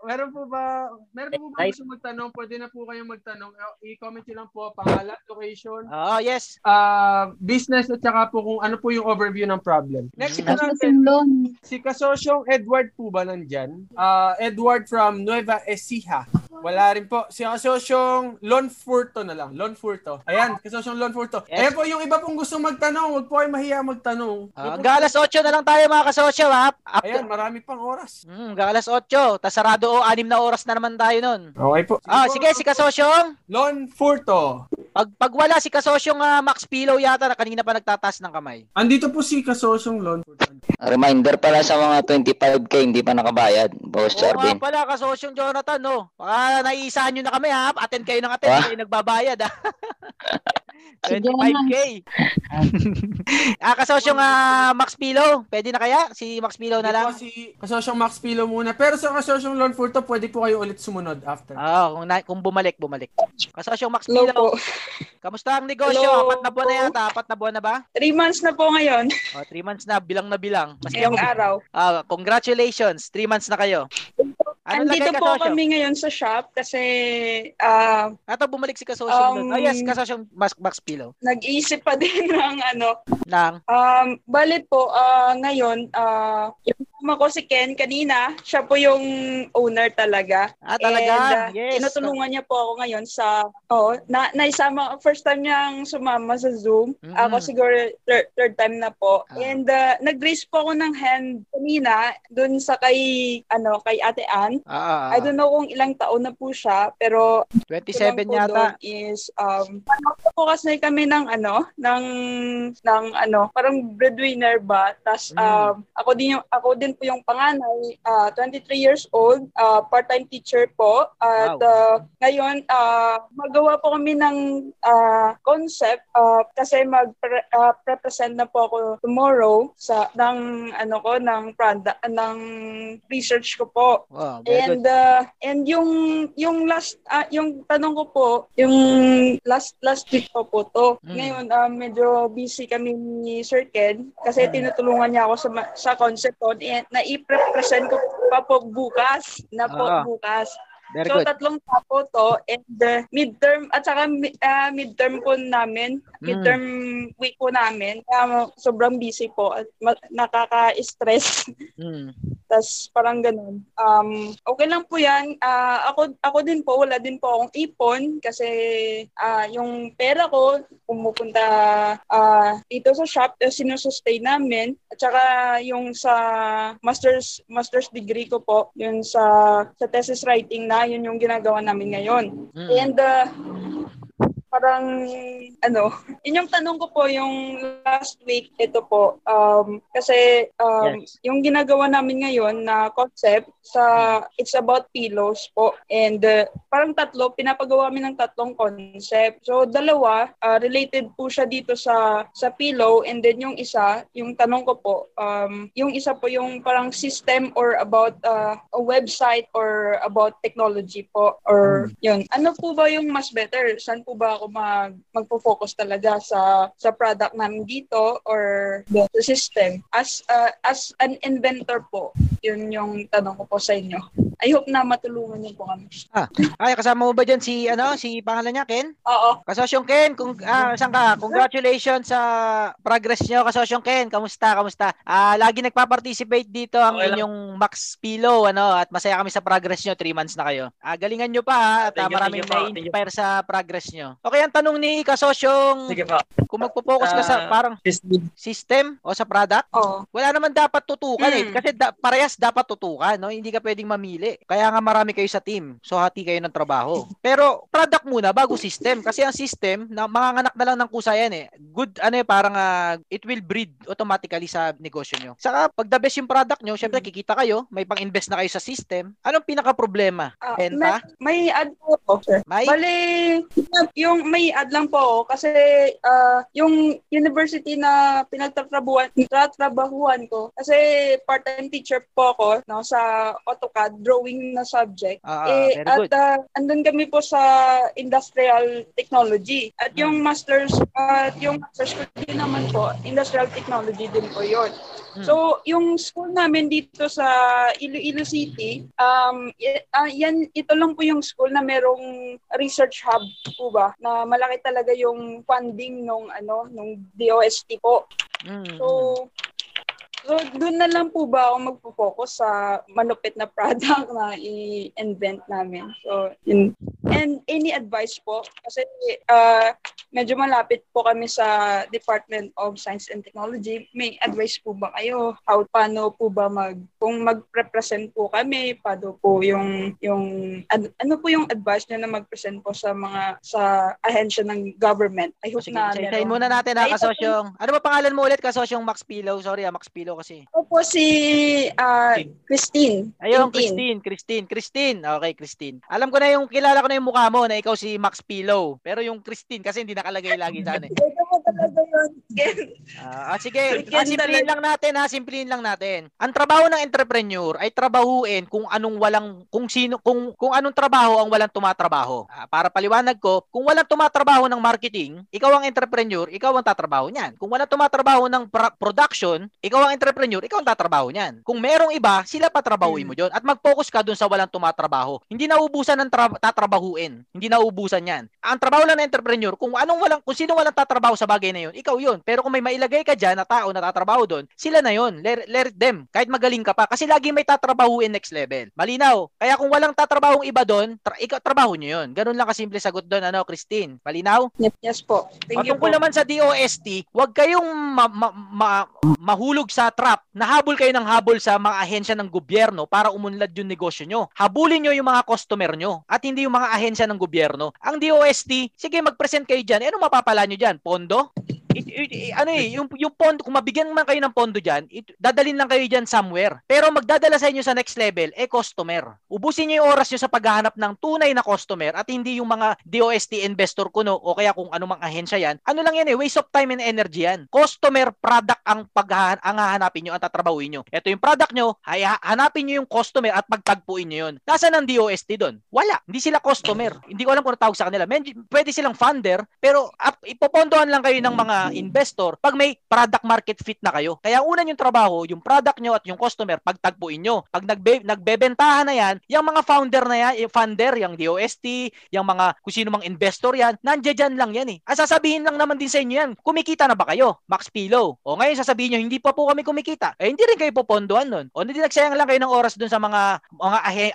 Meron po ba gusto magtanong? Pwede na po kayong magtanong. I-comment nyo lang po pangalan, location. Oh, yes. Business at saka po kung ano po yung overview ng problem. Next po natin, si kasosyong Edward po ba nandyan? Edward from Nueva Ecija. Wala rin po. Si kasosyong Lonforto na lang. Lonforto. Ayan, kasosyong Lonforto. Yes. Ayan po yung iba pong gusto magtanong. Huwag po kayo mahiya magtanong. Hanggang alas 8 na lang tayo mga kasosyo, ha? Ayan, marami pang oras. Alas 8, tasarado 6 na oras na naman tayo nun. Okay po. Sige, si kasosyong Lonforto. Pag wala si kasosyong Max Pillow yata na kanina pa nagtataas ng kamay. Andito po si kasosyong Lonforto. Reminder pala sa mga 25k hindi pa nakabayad. Boss Arbin. Oo pala kasosyong Jonathan, no? Baka naiisahan nyo na kami, ha? Attend kayo ng attend, kayo nagbabayad, ha? 25k. Kasosyong Max Pillow, pwede na kaya? Si Max Pillow na lang? Si kasosyong Max Pillow mo na. Pero sa kasosyong Lonforto, pwede po kayo ulit sumunod after. Kung bumalik. Kasosyong Max Pillow. Kamusta ang negosyo? Hello. 4 na buwan na ba? 3 months na po ngayon. 3 months na, bilang. Ngayong araw. Congratulations, 3 months na kayo. Andito po kami ngayon sa shop kasi bumalik si kasosyong kasosyong Max Pillow. Nag-iisip pa din ng balit po ngayon yung mama ko si Ken kanina, siya po yung owner talaga. Talaga? And, yes. Tinutulungan niya po ako ngayon sa naisama, first time niyang sumama sa Zoom. Mm-hmm. Ako siguro third time na po. And nag-raise po ako ng hand kanina doon sa kay Ate An. I don't know kung ilang taon na po siya, pero 27 yata is po kasi kami ng parang breadwinner ba, tas ako din po yung panganay, 23 years old, part-time teacher po at ngayon magawa po kami ng concept kasi mag-represent na po ako tomorrow sa ng product ng research ko po. Wow, and yung tanong ko po, yung last week po to. Ngayon medyo busy kami ni Sir Ken kasi tinutulungan niya ako sa concept ko na i-present ko pa po bukas. Very so, good. 3 tapo to and midterm at saka midterm po namin. Midterm week po namin. Sobrang busy po at nakaka-stress. Tas parang ganun. Okay lang po yan. Ako din po, wala din po akong ipon kasi yung pera ko pumupunta dito sa shop na sinusustain namin. At saka yung sa master's degree ko po, yun sa thesis writing na, yun yung ginagawa namin ngayon. And yung tanong ko po yung last week, ito po, kasi yung ginagawa namin ngayon na concept, it's about pillows po. And parang pinapagawa namin ng 3 concept. So, 2, related po siya dito sa pillow, and then yung isa, yung tanong ko po, yung isa po yung parang system or about a website or about technology po, or yun. Ano po ba yung mas better? Saan po ba ako magpo-focus talaga sa product namin dito or the system as an inventor po? Yun yung tanong ko po sa inyo. I hope na matulungan niyo po kami. Kasama mo ba diyan si pangalan niya, Ken? Oo. Kasosyong Ken, kung saan ka? Congratulations sa progress niyo, kasosyong Ken. Kamusta? Lagi nagpa-participate dito ang inyong Max Pillow, at masaya kami sa progress niyo. 3 months na kayo. Galingan niyo pa, at maraming na-inspire sa progress niyo. Okay kaya ang tanong ni Kasosyong, sige po, kung magpo-focus ka sa parang system o sa product, oh, wala naman dapat tutukan eh. Kasi parehas dapat tutukan, no? Hindi ka pwedeng mamili. Kaya nga marami kayo sa team. So hati kayo ng trabaho. Pero product muna bago system. Kasi ang system, na, manganganak na lang ng kusa yan eh. Good, ano eh, parang it will breed automatically sa negosyo nyo. Saka pag the best yung product nyo, syempre kikita kayo, may pang-invest na kayo sa system. Anong pinaka-problema? Benta? May ad po. Okay. Bale, yung may ad lang po kasi yung university na pinagtatrabahuan ko kasi part-time teacher po ako, no, sa AutoCAD drawing na subject. Andun kami po sa industrial technology at yung masters at yung masters ko din naman po industrial technology din po yun. So, yung school namin dito sa Iloilo City, ito lang po yung school na merong research hub po ba, na malaki talaga yung funding nung DOST po. So, doon na lang po ba ako magpo-focus sa manupit na product na i-invent namin? So, and any advice po? Kasi medyo malapit po kami sa Department of Science and Technology. May advice po ba kayo? Paano po ba kung mag-represent po kami, paano po ano po yung advice niyo na mag-present po sa ahensya ng government? I hope na meron. Sige, muna natin na Kasosyong. Ano ba pangalan mo ulit, Kasosyong Max Pillow? Sorry, Max Pillow. Kasi. Opo, si Christine. Ayun, Christine. Okay, Christine. Alam ko na yung kilala ko na yung mukha mo na ikaw si Max Pillow. Pero yung Christine kasi hindi nakalagay lagi saan eh. Ito mo talaga yun, Ken. Sige, simplihin lang natin ha. Simplihin lang natin. Ang trabaho ng entrepreneur ay trabahuin kung anong walang, kung anong trabaho ang walang tumatrabaho. Para paliwanag ko, kung walang tumatrabaho ng marketing, ikaw ang entrepreneur, ikaw ang tatrabaho niyan. Kung walang tumatrabaho ng production, ikaw ang entrepreneur, ikaw ang tatrabaho niyan. Kung merong iba, sila patrabahuin mo dyan. At mag-focus ka dun sa walang tumatrabaho. Hindi nauubusan ng tatrabahuin. Hindi nauubusan yan. Ang trabaho lang ng entrepreneur, kung sino walang tatrabaho sa bagay na yun, ikaw yun. Pero kung may mailagay ka dyan na tao na tatrabaho dun, sila na yun. Let them. Kahit magaling ka pa. Kasi lagi may tatrabahuin next level. Malinaw. Kaya kung walang tatrabahong iba dun, trabaho nyo yun. Ganun lang kasimple sagot dun, Christine? Malinaw? Yes po. Thank you po. Tungkol naman sa DOST, huwag kayong mahulog sa trap. Nahabol kayo ng habol sa mga ahensya ng gobyerno para umunlad yung negosyo nyo. Habulin nyo yung mga customer nyo at hindi yung mga ahensya ng gobyerno. Ang DOST, sige mag-present kayo dyan. Ano mapapala nyo dyan? Pondo? Yung pondo, kung mabigyan man kayo ng pondo dyan, dadalin lang kayo dyan somewhere. Pero magdadala sa inyo sa next level, customer. Ubusin nyo yung oras nyo sa paghahanap ng tunay na customer at hindi yung mga DOST investor kuno o kaya kung anumang ahensya yan. Ano lang yan eh, waste of time and energy yan. Customer product ang hahanapin nyo, ang tatrabahuin nyo. Ito yung product nyo, hanapin nyo yung customer at pagtagpuin nyo yun. Nasaan ang DOST doon? Wala. Hindi sila customer. Hindi ko alam kung natawag sa kanila. Pwede silang funder, pero ipopondohan lang kayo ng mga investor pag may product market fit na kayo. Kaya una yung trabaho, yung product nyo at yung customer, pagtagpuin nyo. Pag nagbebentahan na yan, yung mga founder na yan, yung funder, yung DOST, yung mga kung sino mang investor yan, nandiyan lang yan eh. Ang sasabihin lang naman din sa inyo yan, kumikita na ba kayo? Max Pillow. O ngayon sasabihin nyo, hindi pa po kami kumikita. Eh hindi rin kayo popondoan nun. O hindi nagsayang lang kayo ng oras dun sa mga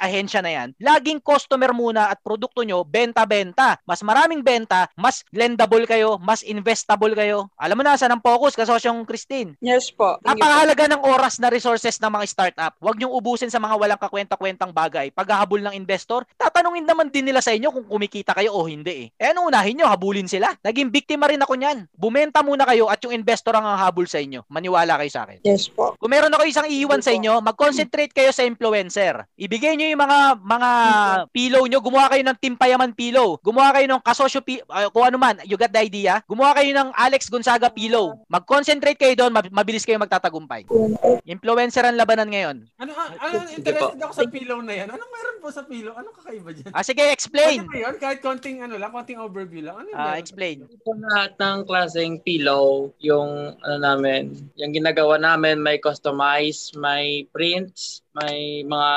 ahensya na yan. Laging customer muna at produkto nyo, benta-benta. Mas maraming benta, mas lendable kayo, mas investable kayo. Alam mo na saan ang focus, Kasosyong Christine? Yes po. Napakahalaga ng oras na resources ng mga startup. Huwag niyong ubusin sa mga walang kakwenta-kwentang bagay. Paghahabol ng investor, tatanungin naman din nila sa inyo kung kumikita kayo o hindi eh. Ano unahin niyo? Habulin sila. Naging biktima rin ako niyan. Bumenta muna kayo at yung investor ang hahabol sa inyo. Maniwala kayo sa akin. Yes po. Kung meron ako isang iiwan sa inyo, mag-concentrate kayo sa influencer. Ibigay niyo yung mga pillow niyo. Gumawa kayo ng Team Payaman Pillow. Gumawa kayo ng Kasosyo kung ano man, you got the idea. Gumawa kayo ng Alex Gonzaga Pillow. Mag-concentrate kayo doon, mabilis kayo magtatagumpay. Influencer ang labanan ngayon. Ano interested ako sa pillow na yan. Anong meron po sa pillow? Anong kakaiba diyan? Sige, explain. Ano yun? Kahit konting overview lang. Ano yun? Explain. Ito na atang klaseng pillow, yung yung ginagawa namin, may customize, may prints, may mga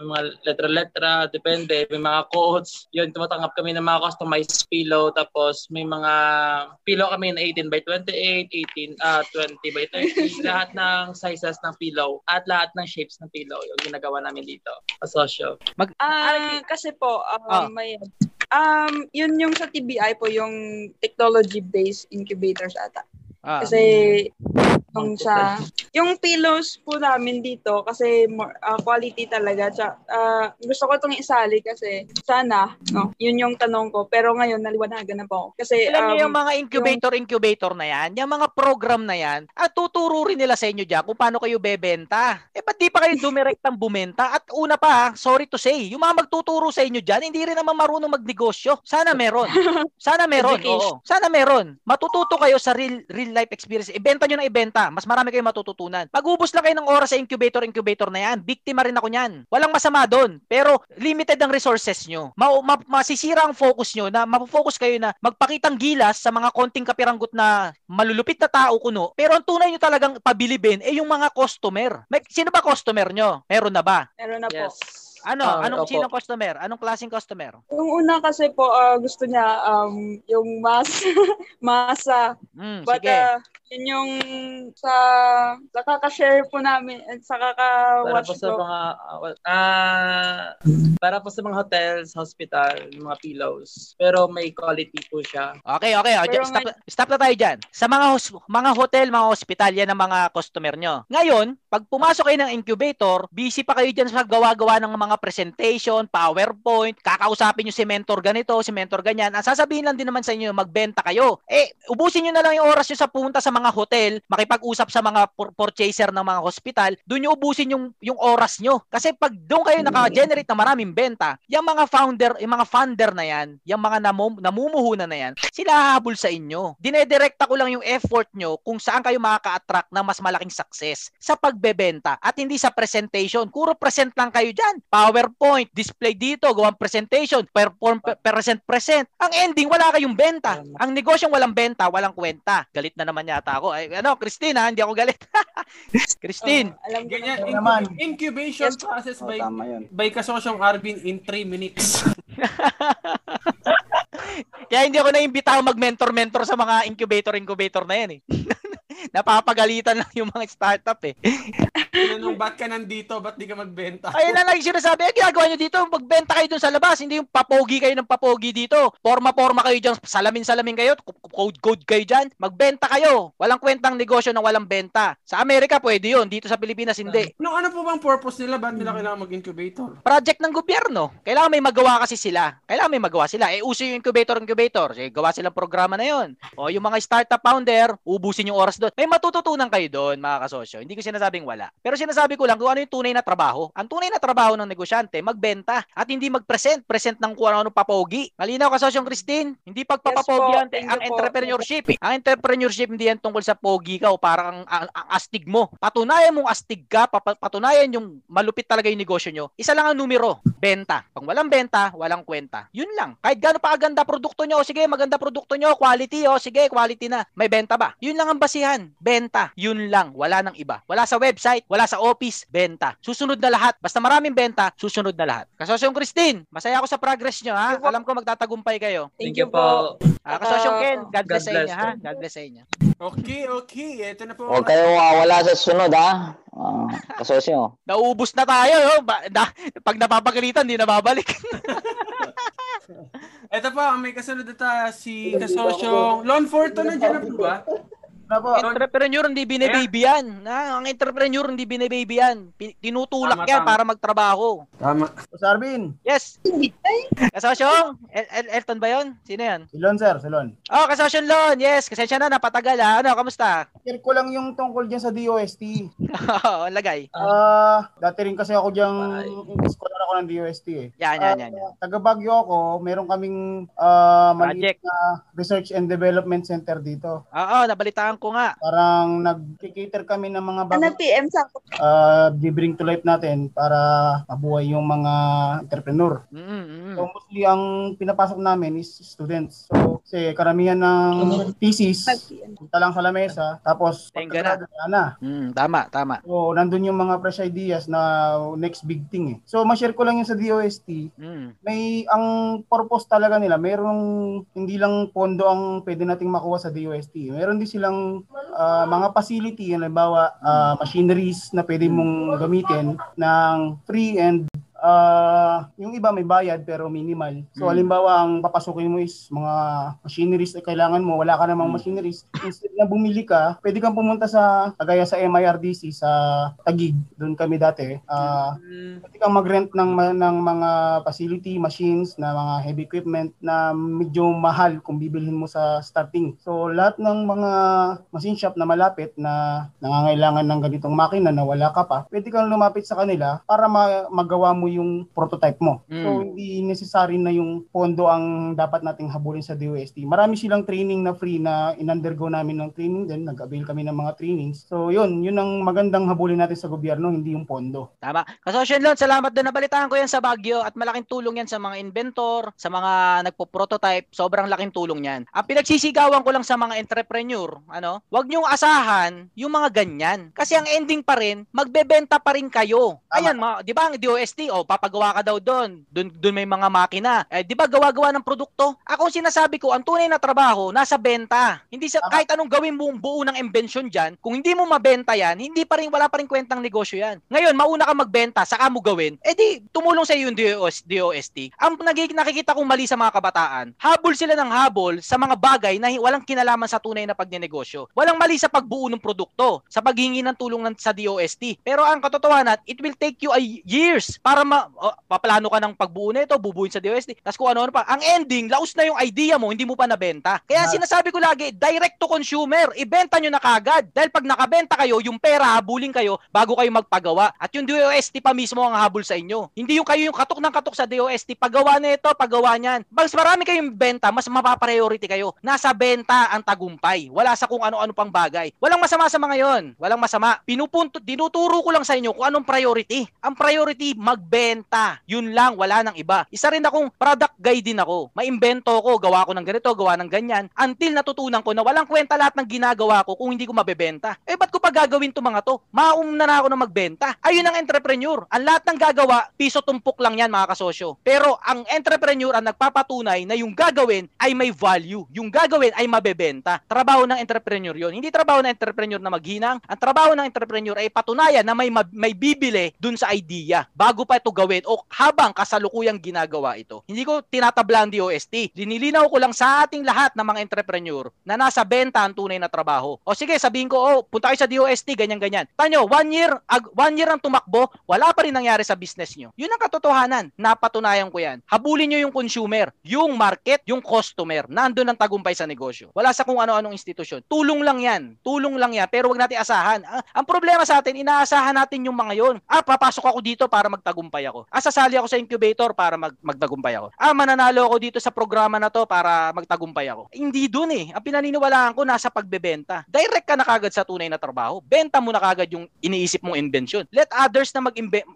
may mga letra-letra, depende, may mga quotes. Yun, tumatanggap kami ng mga customized pillow, tapos may mga pillow kami na 18x28, 20x30, lahat ng sizes ng pillow at lahat ng shapes ng pillow yung ginagawa namin dito. Asosyo. Kasi po, may Yun yung sa TBI po, yung technology-based incubators ata. Kasi yung sa yung pillows po namin dito kasi more, quality talaga. Gusto ko itong isali kasi sana, no, yun yung tanong ko. Pero ngayon naliwanagan na po ako. Kasi alam niyo yung mga incubator na yan, yung mga program na yan, at tuturo rin nila sa inyo diyan kung paano kayo bebenta. Eh ba't di pa kayo dumirektang bumenta? At una pa, sorry to say, yung mga magtuturo sa inyo diyan, hindi rin naman marunong magnegosyo. Sana meron. Sana meron. Oo. Sana meron. Matututo kayo sa real life experience. Ibenta nyo na ibenta. Mas marami kayong matututunan. Pag-ubos lang kayo ng oras sa incubator na yan. Biktima rin ako niyan. Walang masama doon. Pero limited ang resources nyo. Masisira ang focus nyo na mapofocus kayo na magpakitang gilas sa mga konting kapiranggot na malulupit na tao kuno. Pero ang tunay nyo talagang pabilibin yung mga customer. Sino ba customer nyo? Meron na ba? Meron na po. Yes. Anong sino customer? Anong klaseng customer? Yung una kasi po gusto niya yung masa. But sige. Yun yung sa kaka-share po namin at sa kaka-watch po. Para po sa mga hotels, hospital, mga pillows. Pero may quality po siya. Okay. Stop na tayo dyan. Sa mga hotel, mga hospital, yan ang mga customer nyo. Ngayon, pag pumasok kayo ng incubator, busy pa kayo dyan sa gawa-gawa ng mga presentation, PowerPoint, kakausapin nyo si mentor ganito, si mentor ganyan. Ang sasabihin lang din naman sa inyo, magbenta kayo. Ubusin nyo na lang yung oras nyo sa pumunta sa mga hotel, makipag-usap sa mga purchaser ng mga hospital. Doon nyo ubusin yung oras nyo. Kasi pag doon kayo naka-generate na maraming benta, yung mga founder na yan, yung mga namumuhunan na yan, sila hahabol sa inyo. Dinedirect ko lang yung effort nyo kung saan kayo makaka-attract ng mas malaking success sa pagbebenta at hindi sa presentation. Puro present lang kayo dyan. PowerPoint, display dito, gawang presentation, present. Ang ending, wala kayong benta. Ang negosyong walang benta, walang kwenta. Galit na naman yata ako. Ay, Christine, hindi ako galit. Christine. Alam ko ganyan, incubation process by kasosyong Arbin in 3 minutes. Kaya hindi ako naimbitahan mag-mentor-mentor sa mga incubator na yan eh. Napapagalitan lang yung mga startup eh. Nung ba't ka nandito? Ba't di ka magbenta? Ayun na lang yung sinasabi. Ginagawa nyo dito, magbenta kayo dun sa labas. Hindi yung papogi kayo ng papogi dito. Forma kayo dyan. Salamin kayo. Code kayo dyan. Magbenta kayo. Walang kwentang negosyo na walang benta. Sa Amerika pwede yun. Dito sa Pilipinas hindi. Ano po bang purpose nila? Ba't nila kailangan mag-incubator? Project ng gobyerno. Kailangan may magawa kasi sila. Uso yung incubator. Sige, gawa silang programa na yun. O yung mga startup founder, ubusin yung oras doon. May matututunan kayo doon, mga kasosyo. Hindi ko sinasabing wala. Pero sinasabi ko lang kung ano yung tunay na trabaho. Ang tunay na trabaho ng negosyante, magbenta at hindi mag-present. Present ng kung ano papogi. Malinaw, kasosyong Christine, hindi pagpapapogi ang entrepreneurship. Ang entrepreneurship hindi yan tungkol sa pogi ka o parang ang astig mo. Patunayan mong astig ka, patunayan yung malupit talaga yung negosyo nyo. Isa lang ang numero, benta. Pag walang benta, walang kwenta. Yun lang. Kahit gaano pa aganda produkto nyo, sige, maganda produkto nyo, quality, sige, quality na. May benta ba? Yun lang ang basihan. Benta. Yun lang. Wala nang iba. Wala sa website, wala sa office, benta. Susunod na lahat. Basta maraming benta, susunod na lahat. Kasosyong Christine, masaya ako sa progress nyo, ha? Alam ko magtatagumpay kayo. Thank you po. Kasosyong Ken, God bless sa inyo, ha? God bless sa inyo. Okay. Ito na po. Huwag kayong wala sa sunod, ha? Kasosyo. Naubos na tayo, pag napapagalitan, di na babalik. Ito po, may kasunod na si kasosyong Lonforto na dyan na po ba? Entrepreneur hindi binababy yan. Ang entrepreneur hindi binababy yan. Tinutulak yan para magtrabaho. Tama. Sir Arbin. Yes. Kasosyong Elton ba yun? Sino yan? Silon sir, Silon. Kasosyong Lon. Yes, kasi siya na napatagal ha. Kamusta? Share ko lang yung tungkol dyan sa DOST. Lagay. Dati rin kasi ako dyan, scholar ako ng DOST eh. Yan. Taga Baguio ako, meron kaming maliit na research and development center dito. Nabalitaan ko nga. Parang nag-cater kami ng mga bagay. PM sa ako? Bring to life natin para mabuhay yung mga entrepreneur. So mostly ang pinapasok namin is students. So kasi karamihan ng thesis, punta lang sa lamesa, tapos pagkagrado na. Tama. So nandun yung mga fresh ideas na next big thing eh. So ma-share ko lang yun sa DOST. May ang purpose talaga nila, mayroong hindi lang pondo ang pwede nating makuha sa DOST. Meron din silang mga facility, halimbawa machineries na pwede mong gamitin ng free and yung iba may bayad pero minimal. So halimbawa ang papasukin mo is mga machineries na kailangan mo, wala ka namang machineries. Instead na bumili ka, pwede kang pumunta sa kagaya sa MIRDC sa Taguig, doon kami dati. Pwede kang mag-rent ng mga facility, machines, na mga heavy equipment na medyo mahal kung bibilhin mo sa starting. So lahat ng mga machine shop na malapit na nangangailangan ng ganitong makina na wala ka pa, pwede kang lumapit sa kanila para magawa mo yung prototype mo. So hindi necessary na yung pondo ang dapat nating habulin sa DOST. Marami silang training na free na in-undergo namin ng training din. Nag-avail kami ng mga trainings. So yun ang magandang habulin natin sa gobyerno, hindi yung pondo. Tama. Kasosyon Lon, salamat doon. Nabalitaan ko yan sa Baguio at malaking tulong yan sa mga inventor, sa mga nagpo-prototype. Sobrang laking tulong yan. Ang pinagsisigawan ko lang sa mga entrepreneur, wag niyong asahan yung mga ganyan. Kasi ang ending pa rin, magbebenta pa rin kayo. Tama. Ayan, di ba ang DOST, papagawa ka daw doon may mga makina. Di ba gawa-gawa ng produkto? Ako sinasabi ko, ang tunay na trabaho nasa benta. Hindi kahit anong gawin mong buo ng invention diyan, kung hindi mo mabenta 'yan, wala pa rin kwentang negosyo 'yan. Ngayon, mauna ka magbenta, saka mo gawin. Di tumulong sa iyo yung DOST. Ang nakikita kong mali sa mga kabataan, habol sila ng habol sa mga bagay na walang kinalaman sa tunay na pagnenegosyo. Walang mali sa pagbuo ng produkto, sa paghingi ng tulong sa DOST. Pero ang katotohanan, it will take you years para paplano ka ng pagbuo nito, bubuin sa DOST. Tapos kung ano pa, ang ending, laos na yung idea mo, hindi mo pa nabenta. Kaya sinasabi ko lagi, direct to consumer, ibenta nyo na kagad. Dahil pag nakabenta kayo, yung pera habulin kayo bago kayo magpagawa. At yung DOST pa mismo ang habol sa inyo. Hindi yung kayo yung katok ng katok sa DOST, paggawa nito, paggawa niyan. Mas marami kayong benta, mas mapapriority kayo. Nasa benta ang tagumpay. Wala sa kung ano-ano pang bagay. Walang masama sa mga yon. Walang masama. Dinuturo ko lang sa inyo kung anong priority. Ang priority, magbenta. Yun lang, wala nang iba. Isa rin akong product guide din ako. Maimbento ko, gawa ko ng ganito, gawa ng ganyan, until natutunan ko na walang kwenta lahat ng ginagawa ko kung hindi ko mabebenta. Ba't ko pa gagawin to mga to? Mauna na ako na magbenta. Ayun ang entrepreneur. Ang lahat ng gagawa, piso tumpok lang yan mga kasosyo. Pero ang entrepreneur ang nagpapatunay na yung gagawin ay may value. Yung gagawin ay mabebenta. Trabaho ng entrepreneur yon. Hindi trabaho ng entrepreneur na maghinang. Ang trabaho ng entrepreneur ay patunayan na may bibili dun sa idea bago pa ito gawin o habang kasalukuyang ginagawa ito. Hindi ko tinatabla ang DOST. Linilinaw ko lang sa ating lahat ng mga entrepreneur na nasa benta ang tunay na trabaho. O sige, sabihin ko, punta kayo sa DOST, ganyan-ganyan. Tanyo, one year ang tumakbo, wala pa rin nangyari sa business nyo. Yun ang katotohanan. Napatunayan ko yan. Habulin nyo yung consumer, yung market, yung customer. Nandun ang tagumpay sa negosyo. Wala sa kung ano-anong institusyon. Tulong lang yan. Tulong lang yan. Pero wag natin asahan. Ang problema sa atin, inaasahan natin yung mga yon. Papasok ako dito para magtagumpay ako. Sasali ako sa incubator para magtagumpay ako. Mananalo ako dito sa programa na to para magtagumpay ako. Hindi dun eh. Ang pinaniniwalaan ko nasa pagbebenta. Direct ka na kagad sa tunay na trabaho. Benta mo na kagad yung iniisip mong invention. Let others na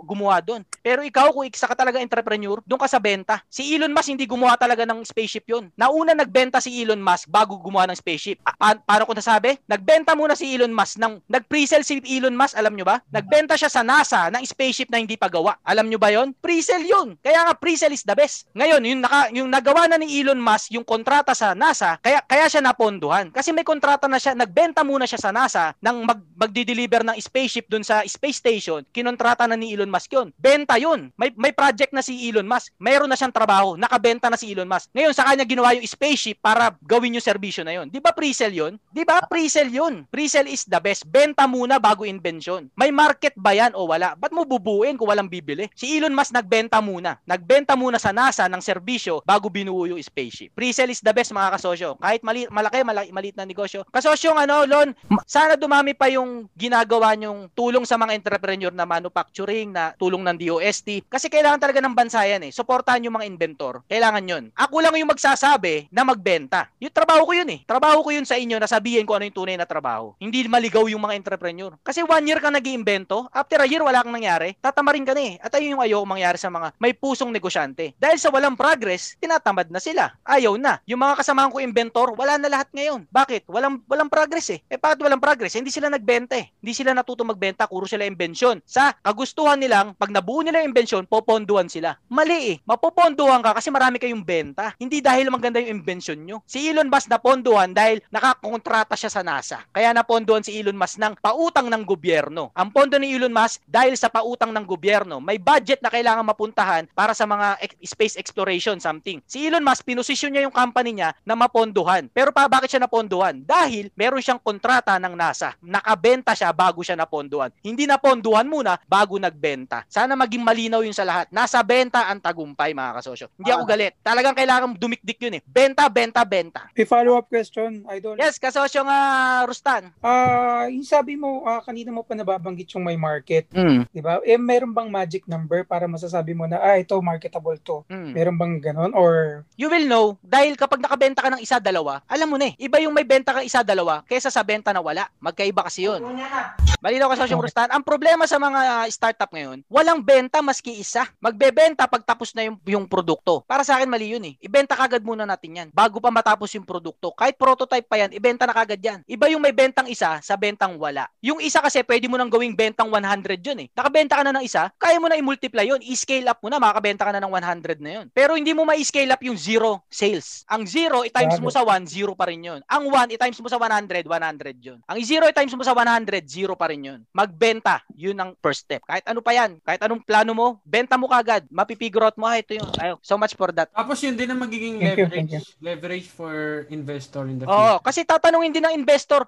gumawa dun. Pero ikaw, kung isa ka talaga entrepreneur, dun ka sa benta. Si Elon Musk hindi gumawa talaga ng spaceship yun. Nauna nagbenta si Elon Musk bago gumawa ng spaceship. Paano ko nasabi? Nagbenta muna si Elon Musk. Nag-pre-sell si Elon Musk, alam nyo ba? Nagbenta siya sa NASA ng spaceship na hindi pa gawa. Alam nyo ba yon? Pre-sell yun. Kaya nga pre-sell is the best. Ngayon, yung nagawa na ni Elon Musk yung kontrata sa NASA, kaya siya napondohan. Kasi may kontrata na siya, nagbenta muna siya sa NASA nang magdi-deliver ng spaceship dun sa space station. Kinontrata na ni Elon Musk yun. Benta yun. May project na si Elon Musk. Mayroon na siyang trabaho. Nakabenta na si Elon Musk. Ngayon, sa kanya ginawa yung spaceship para gawin yung serbisyo na yun. Di ba pre-sell yun? Pre-sell is the best. Benta muna bago invention. May market ba yan o wala? Ba't mo bubuin kung walang bibili? Si Elon Musk nagbenta muna. Nagbenta muna sa NASA ng serbisyo bago binuo yung spaceship. Pre-sell is the best mga kasosyo. Kahit maliit na negosyo. Kasosyo Lon, sana dumami pa yung ginagawa nyong tulong sa mga entrepreneur na manufacturing, na tulong ng DOST. Kasi kailangan talaga ng bansa yan eh. Suportahan yung mga inventor. Kailangan yun. Ako lang yung magsasabi na magbenta. Yung trabaho ko yun eh. Trabaho ko yun sa inyo na sabihin ko ano yung tunay na trabaho. Hindi maligaw yung mga entrepreneur. Kasi 1 year ka nag-iimbento, after a year wala kang nangyari, tatamarin ka na eh. At ayun yung ayaw mangyari sa mga may pusong negosyante. Dahil sa walang progress, tinatamad na sila. Ayaw na. Yung mga kasamahan ko inventor, wala na lahat ngayon. Bakit? Walang progress eh. Bakit walang progress? Hindi sila nagbenta eh. Hindi sila natutong magbenta, kuro sila invention. Sa kagustuhan nilang, pag nabuo nila yung invention, poponduhan sila. Mali eh. Mapoponduhan ka kasi marami kayong benta. Hindi dahil maganda yung invention nyo. Si Elon Musk naponduhan dahil nakakontrata siya sa NASA. Kaya naponduhan si Elon Musk ng pautang ng gobyerno. Ang pondo ni Elon Musk dahil sa pautang ng gobyerno. May budget na kailangan mapuntahan para sa mga space exploration something. Si Elon Musk, pinosisyon niya yung company niya na mapondohan. Pero pa bakit siya napondohan? Dahil meron siyang kontrata ng NASA. Nakabenta siya bago siya napondohan. Hindi napondohan muna bago nagbenta. Sana maging malinaw yun sa lahat. Nasa benta ang tagumpay, mga kasosyo. Hindi ako galit. Talagang kailangan dumikdik yun eh. Benta, benta, benta. A follow-up question, Idol. Yes, kasosyo nga Rustan. Yung sabi mo, kanina mo pa nababanggit yung may market. Mm. Diba? Eh, meron bang magic number para masasabi mo na, ito marketable to? Mm. Meron bang ganon? Or... You will know, dahil kapag nakabenta ka ng isa, dalawa, alam mo na eh. Iba yung may benta ka isa, dalawa, kesa sa benta na wala. Magkaiba kasi yun. Malinaw ka, Sosyong Rustan. Ang problema sa mga startup ngayon, walang benta maski isa. Magbebenta pag tapos na yung produkto. Para sa akin, mali yun eh. Ibenta kagad muna natin yan bago pa matapos yung produkto. Kahit prototype pa yan, ibenta na kagad yan. Iba yung may bentang isa sa bentang wala. Yung isa kasi, pwede mo nang gawing bentang 100 yun eh. Nakabenta ka na ng isa, kaya mo na i-multiply yun. I-scale up mo na, makakabenta ka na ng 100 na yun. Pero hindi mo ma-scale up yung zero sales. Ang zero, i-times mo sa 1, zero pa rin yun. Ang 1, i-times mo sa 100, 100 yun. Ang zero, i-times mo sa 100, zero pa rin yun. Magbenta, yun ang first step. Kahit ano pa yan, kahit anong plano mo, benta mo kagad. Mapipigure out mo, ito yun. Ayaw, so much for that. Tapos yun din ang magiging leverage for investor in the future. Oo, kasi tatanungin din ng investor,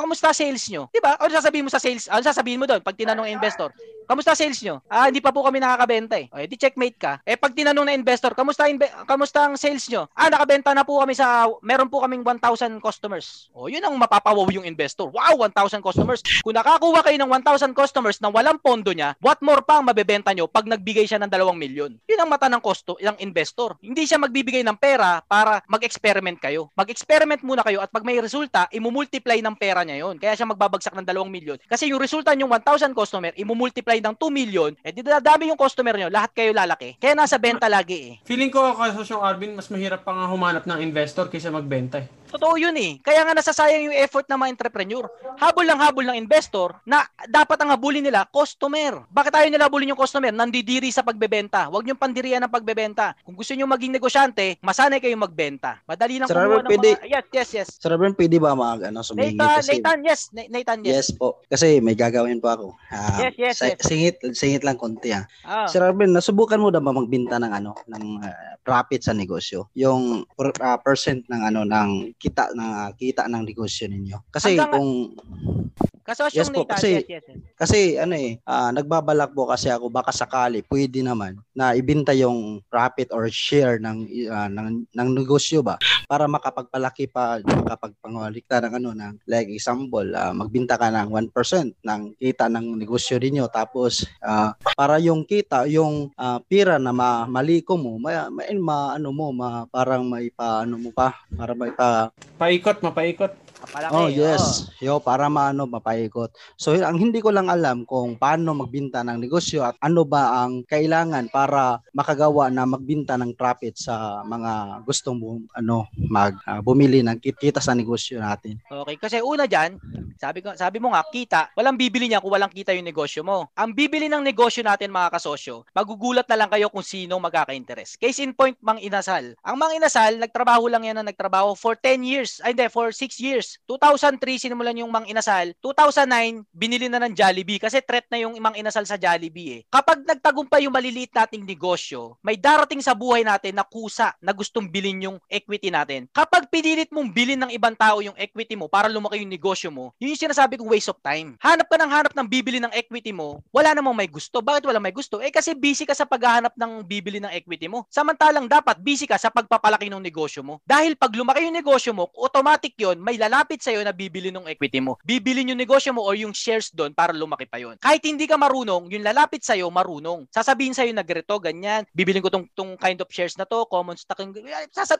kamusta sales nyo? Diba? Ano sasabihin mo sa sales? Ano sasabihin mo doon pag tinanong investor? Kamusta sales nyo? Hindi pa po kami nakakabenta eh. O, di checkmate ka. Eh, pag tinanong na investor, kamusta ang sales nyo? Nakabenta na po kami meron po kaming 1,000 customers. O, yun ang mapapawaw yung investor. Wow, 1,000 customers. Kung nakakuha kayo ng 1,000 customers na walang pondo niya, what more pa ang mabebenta nyo pag nagbigay siya ng 2 million? Yun ang mata ng investor. Hindi siya magbibigay ng pera para mag-experiment kayo. Mag-experiment muna kayo at pag may resulta, imumultiply ng pera niya yun. Kaya siya magbabagsak ng 2 million. Kasi yung resulta yung 1,000 customer, imumultiply ng 2 million, eh di dadami yung customer nyo, lahat kayo lalaki. Kaya nasa benta lagi eh. Feeling ko kasi yung Arbin, mas mahirap pang humanap ng investor kaysa magbenta eh. Totoo yun eh. Kaya nga nasasayang yung effort ng mga entrepreneur. Habol lang habol ng investor na dapat ang habulin nila, customer. Bakit tayo nila habulin yung customer? Nandidiri sa pagbebenta. Huwag niyong pandirian ng pagbebenta. Kung gusto niyo maging negosyante, masanay kayong magbenta. Madali lang kumuha ng mga... Yes. Sir Arbin, pwede ba sumingi kasi... Nathan, yes. Yes po. Kasi may gagawin po ako. Yes. Singit lang konti ha. Sir Arbin, nasubukan mo na ba magbenta ng profit sa negosyo? Yung percent ng ng kita ng negosyo ninyo. Kasi nagbabalak po kasi ako baka sakali pwede naman na ibenta yung profit or share ng negosyo ba para makapagpalaki pa, makapagpangalikta ng like example, magbenta ka ng 1% ng kita ng negosyo niyo tapos para yung kita, yung pira na maliko mo, parang maipaano mo pa para mapaikot. Palaki, oh yes, oh. Para mapaikot. So ang hindi ko lang alam kung paano magbenta ng negosyo at ano ba ang kailangan para makagawa na magbenta ng profit sa mga gustong bumili ng kita sa negosyo natin. Okay, kasi una diyan, sabi mo nga kita, walang bibili niya kung walang kita yung negosyo mo. Ang bibili ng negosyo natin mga kasosyo, magugulat na lang kayo kung sino magkaka-interest. Case in point, Mang Inasal. Ang Mang Inasal, nagtrabaho for 6 years. 2003 sinimulan yung Mang Inasal. 2009 binili na ng Jollibee kasi threat na yung Mang Inasal sa Jollibee eh. Kapag nagtagumpay yung maliliit nating negosyo, may darating sa buhay natin na kusa na gustong bilhin yung equity natin. Kapag pinilit mong bilhin ng ibang tao yung equity mo para lumaki yung negosyo mo, yun yung sinasabi kong waste of time. Hanap ng bibili ng equity mo, wala namang may gusto. Bakit wala may gusto? Eh kasi busy ka sa paghahanap ng bibili ng equity mo. Samantalang dapat busy ka sa pagpapalaki ng negosyo mo. Dahil pag lumaki yung negosyo mo, automatic yun, may lapit sa'yo na bibili ng equity mo. Bibili yung negosyo mo o yung shares doon para lumaki pa yon. Kahit hindi ka marunong, yung lalapit sa'yo marunong. Sasabihin sa'yo na ganito, ganyan. Bibilin ko tong kind of shares na to, common stock.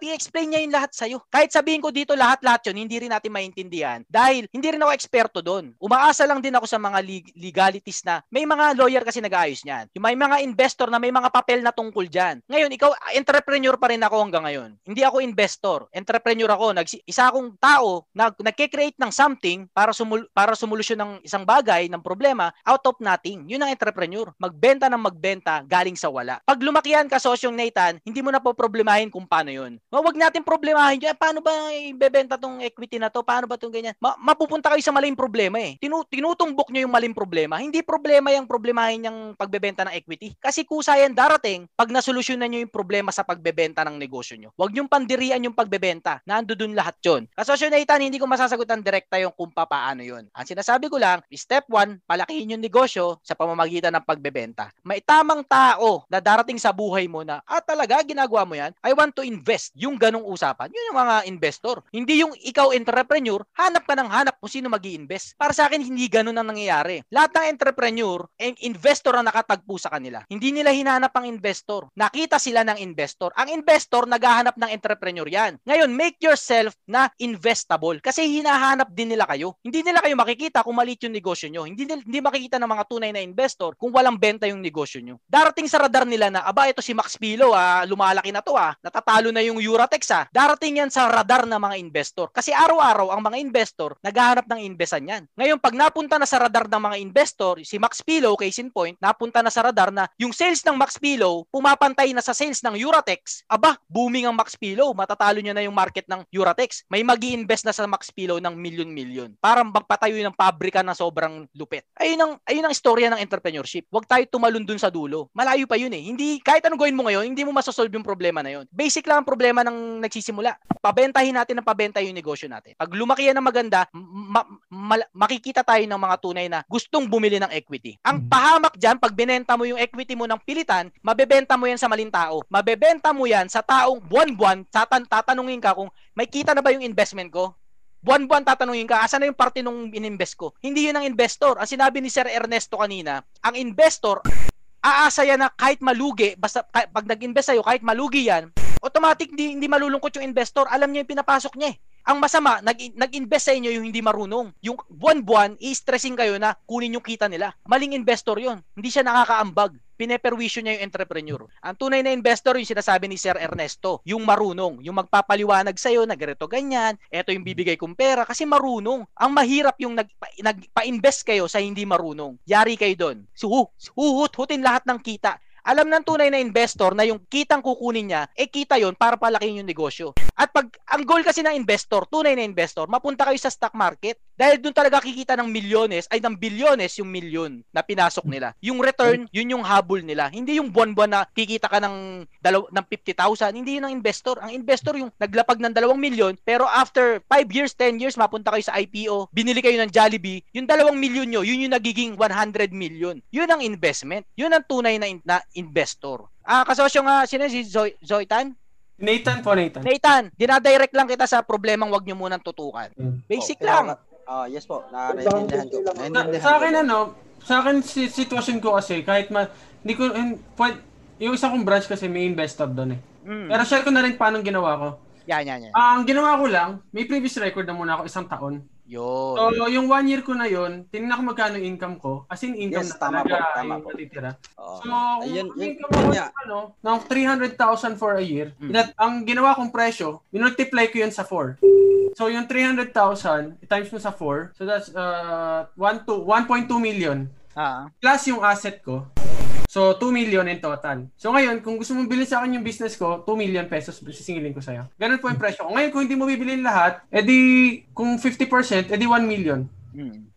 Explain niya yung lahat sa'yo. Kahit sabihin ko dito lahat yun, hindi rin natin maintindihan dahil hindi rin ako eksperto doon. Umaasa lang din ako sa mga legalities na may mga lawyer kasi nag-aayos niyan. Yung may mga investor na may mga papel na tungkol diyan. Ngayon, ikaw entrepreneur pa rin ako hanggang ngayon. Hindi ako investor. Entrepreneur ako. Isa akong tao na nagke-create ng something para solusyon ng isang bagay, ng problema, out of nothing. Yun ang entrepreneur. Magbenta ng magbenta galing sa wala. Pag lumakihan ka, sosyong Nathan, hindi mo na po problemahin kung paano yun. Huwag natin problemahin yun. Paano ba ibebenta tong equity na to? Paano ba tong ganyan? Mapupunta kayo sa maling problema eh. Tinutumbok nyo yung maling problema. Hindi problema yung problemahin yung pagbebenta ng equity. Kasi kusa yan darating pag nasolusyonan nyo yung problema sa pagbebenta ng negosyo nyo. Huwag nyong pandirian yung pagbebenta. Nandoon lahat yun. Kasosyo Nathan, hindi ko masasagutan direkta yung kung paano yun. Ang sinasabi ko lang, step 1, palakihin yung negosyo sa pamamagitan ng pagbebenta. May tamang tao na darating sa buhay mo na, talaga, ginagawa mo yan? I want to invest. Yung ganong usapan. Yun yung mga investor. Hindi yung ikaw entrepreneur, hanap ka ng hanap kung sino mag-i-invest. Para sa akin, hindi ganun ang nangyayari. Lahat ng entrepreneur, investor ang nakatagpo sa kanila. Hindi nila hinahanap ang investor. Nakita sila ng investor. Ang investor, naghahanap ng entrepreneur yan. Ngayon, make yourself na investable. Kasi hinahanap din nila kayo. Hindi nila kayo makikita kung maliit yung negosyo nyo. Hindi makikita ng mga tunay na investor kung walang benta yung negosyo nyo. Darating sa radar nila na, aba, ito si Max Pillow, lumalaki na to, natatalo na yung Euratex, Darating yan sa radar ng mga investor. Kasi araw-araw, ang mga investor, naghahanap ng investan yan. Ngayon, pag napunta na sa radar ng mga investor, si Max Pillow, case in point, napunta na sa radar na yung sales ng Max Pillow, pumapantay na sa sales ng Euratex, aba, booming ang Max Pillow, matatalo niya na yung market ng Euratex. May mag-i-invest na sa Max Pillow ng milyon-milyon. Parang magpatayo ng pabrika na sobrang lupit. Ayun ang istorya ng entrepreneurship. Huwag tayo tumalun dun sa dulo. Malayo pa yun eh. Hindi, kahit anong gawin mo ngayon, hindi mo masosolve yung problema na yun. Basic lang ang problema ng nagsisimula. Pabentahin natin ang pabenta yung negosyo natin. Pag lumaki yan ng maganda, makikita tayo ng mga tunay na gustong bumili ng equity. Ang pahamak dyan, pag binenta mo yung equity mo ng pilitan, mabebenta mo yan sa maling tao. Mabebenta mo yan sa taong buwan-buwan, tatanungin ka kung may kita na ba yung investment ko? Buwan-buwan tatanungin ka, asan na yung parte nung ininvest ko? Hindi yun ang investor. Ang sinabi ni Sir Ernesto kanina, ang investor, aasa yan na kahit malugi, basta pag nag-invest sa'yo, kahit malugi yan, automatic hindi malulungkot yung investor. Alam niya yung pinapasok niya eh. Ang masama, nag-invest sa inyo yung hindi marunong. Yung buwan-buwan, i-stressing kayo na kunin yung kita nila. Maling investor yun. Hindi siya nakakaambag. Pineperwisyo niya yung entrepreneur. Ang tunay na investor, yung sinasabi ni Sir Ernesto, yung marunong, yung magpapaliwanag sa'yo, nagreto ganyan, eto yung bibigay kong pera, kasi marunong. Ang mahirap yung nagpa-invest kayo sa hindi marunong. Yari kayo doon. Hutin lahat ng kita. Alam ng tunay na investor na yung kitang kukunin niya, kita yon para palakihin yung negosyo. At pag ang goal kasi ng investor, tunay na investor, mapunta kayo sa stock market dahil doon talaga kikita ng bilyones yung milyon na pinasok nila. Yung return, yun yung habol nila. Hindi yung buwan-buwan na kikita ka ng 50,000, hindi yun ang investor. Ang investor yung naglapag ng 2 milyon, pero after 5 years, 10 years, mapunta kayo sa IPO, binili kayo ng Jollibee, yung 2 milyon nyo, yun yung nagiging 100 milyon. Yun ang investment. Yun ang tunay na investor. Kasosyo nga si Zoytan? Nathan. Nathan, dinadirect lang kita sa problemang wag nyo munang tutukan. Basic lang. Yes po. Naiintindihan ko. Sa akin sitwasyon ko kasi kahit hindi ko yung isa kong branch kasi may investor doon eh. Pero share ko na rin paano ginawa ko. Yan. Ang ginawa ko lang, may previous record na muna ako isang taon. Yun. So, yung 1 year ko na yun, tinignan ko magkano income ko. As in, income yes, na talaga yung matitira. Oh. So, yung income ko ng 300,000 for a year, ang ginawa kong presyo, minultiply ko yun sa 4. So, yung 300,000, times mo sa 4, so that's 1.2 million. Plus yung asset ko. So, 2 million in total. So, ngayon, kung gusto mong bilhin sa akin yung business ko, 2 million pesos, sisingilin ko sa'yo. Ganun po yung presyo ko. Ngayon, kung hindi mo bibilin lahat, edi kung 50%, edi 1 million.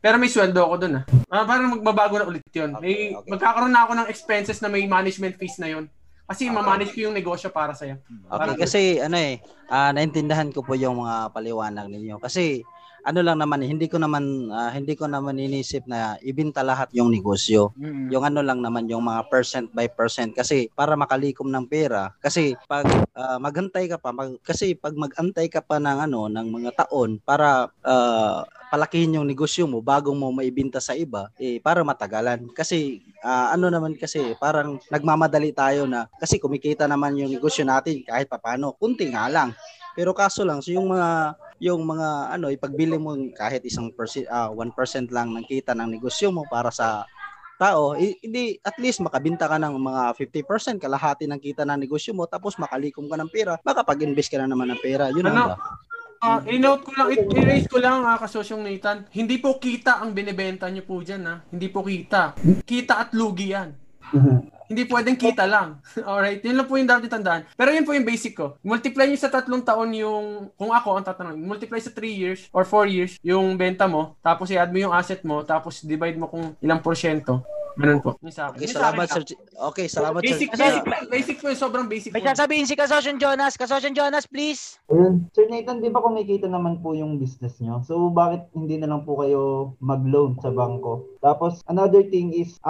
Pero may sweldo ako dun ah. Parang magbabago na ulit yun. Okay. Magkakaroon na ako ng expenses na may management fees na yun. Kasi ma-manage ko yung negosyo para sa'yo. Okay, kasi naintindahan ko po yung mga paliwanag ninyo. Kasi, hindi ko naman inisip na ibenta lahat yung negosyo. Yung yung mga percent by percent kasi para makalikom ng pera kasi pag maghantay ka pa ng mga taon para palakihin yung negosyo mo bago mo maibenta sa iba para matagalan kasi parang nagmamadali tayo na kasi kumikita naman yung negosyo natin kahit papaano kunti nga lang. Pero kaso lang, so yung mga ipagbili mo kahit 1% lang ng kita ng negosyo mo para sa tao, hindi at least makabenta ka ng mga 50%, kalahati ng kita ng negosyo mo, tapos makalikom ka ng pera, makapag-invest ka na naman ng pera. Yun ang ba? I-note ko lang, i-erase ko lang kasosyong Nathan. Hindi po kita ang binibenta nyo po dyan ha. Hindi po kita. Kita at lugi yan. Hindi pwedeng kita lang. Alright, yun lang po yung dapat tandaan. Pero yun po yung basic ko. Multiply nyo sa 3 taon yung, kung ako ang tatanong, multiply sa 3 years or 4 years yung benta mo, tapos i-add mo yung asset mo, tapos divide mo kung ilang porsyento. Ganun po. Okay, salamat sir. Okay, salamat sir. Basic po yung sobrang basic po. May sasabihin si Kasosyon Jonas. Kasosyon Jonas, please. Sir Nathan, di ba kumikita naman po yung business nyo? So, bakit hindi na lang po kayo mag-loan sa bangko? Tapos, another thing is,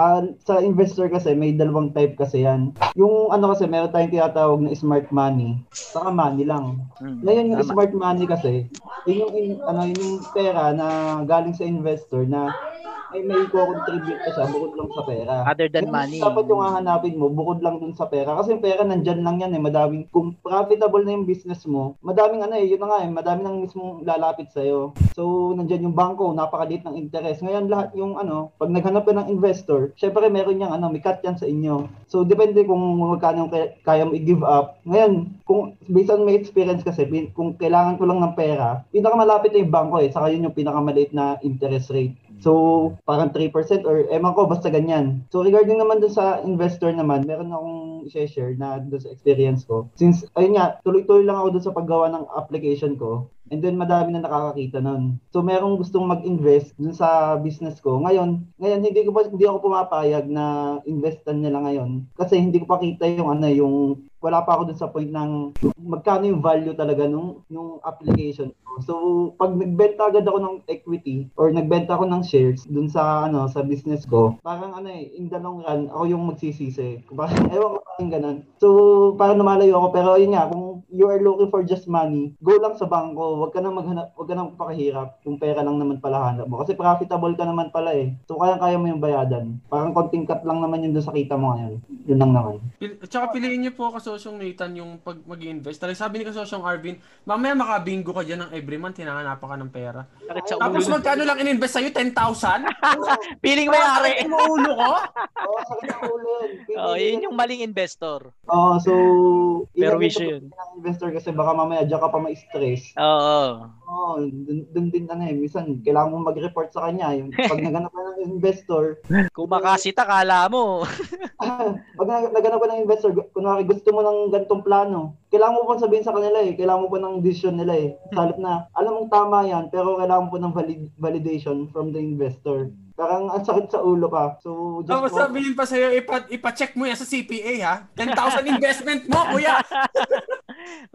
sa investor kasi, may 2 type kasi yan. Yung ano kasi, meron tayong tinatawag na smart money. Saka money lang. Ngayon, yung smart money kasi, yun yung pera na galing sa investor na may i-contribute ka siya bukod lang sa pera. Other than yung money. Dapat yung hahanapin mo, bukod lang dun sa pera. Kasi yung pera, nandyan lang yan eh. Madaming, kung profitable na yung business mo, madaming ano eh, yun na nga eh, madaming nang mismo lalapit sa'yo. So, nandyan yung bangko, napakaliit ng interest. Ngayon, lahat yung ano, pag naghanap ka ng investor, syempre meron niyang ano, may cut yan sa inyo. So, depende kung magkano kaya mo i-give up. Ngayon, kung based on my experience kasi, kung kailangan ko lang ng pera, pinakamalapit na yung bangko eh, saka yun yung pinakamaliit na interest rate. So, parang 3% or ewan ko, basta ganyan. So, regarding naman dun sa investor naman, meron akong i-share na dun sa experience ko. Since, ayun nga, tuloy-tuloy lang ako dun sa paggawa ng application ko. And then, madami na nakakakita nun. So, merong gustong mag-invest dun sa business ko. Ngayon hindi ako pumapayag na investan nila ngayon. Kasi hindi ko pa kita yung wala pa ako dun sa point ng magkano yung value talaga nung application ko. So, pag nagbenta agad ako ng equity or nagbenta ako ng shares dun sa ano sa business ko, parang in the long run, ako yung magsisisi. Parang, ewan ko parang ganun. So, parang lumalayo ako. Pero, yun nga, kung you are looking for just money, go lang sa bangko. Huwag ka nang pakahirap. Yung pera lang naman pala hanap mo. Kasi profitable ka naman pala eh. So, kaya mo yung bayadan. Parang konting cut lang naman yung dun sa kita mo ngayon. Yun lang naman. Tsaka piliin niyo po kasi Kasosyong Nathan yung pag mag-i-invest. Talagang sabi ni Kasosyong Arvin, mamaya makabingo ka dyan ng every month, hinahanapan ka ng pera. Tapos magkano lang in-invest sa'yo? 10,000? Piling may ari. Sakit mo ulo ko? Oo, sakit mo ulo yun. Oo, yun yung maling investor. Oo, so pero wish yun. Investor kasi baka mamaya dyan ka pa ma-stress. Oo. Oo, dun din minsan kailangan mo mag-report sa kanya. Pag naganap ka ng investor. Kung makasita, kala mo. Pag naganap ka ng investor, kunwari gusto mo ng gantong plano, kailangan mo pa sabihin sa kanila eh. Kailangan mo pa ng decision nila eh. Salip na, alam mong tama yan, pero kailangan mo pa ng validation from the investor. Parang ang sakit sa ulo pa. So, sabihin pa sa'yo, ipacheck mo yan sa CPA ha. 10,000 investment mo, kuya!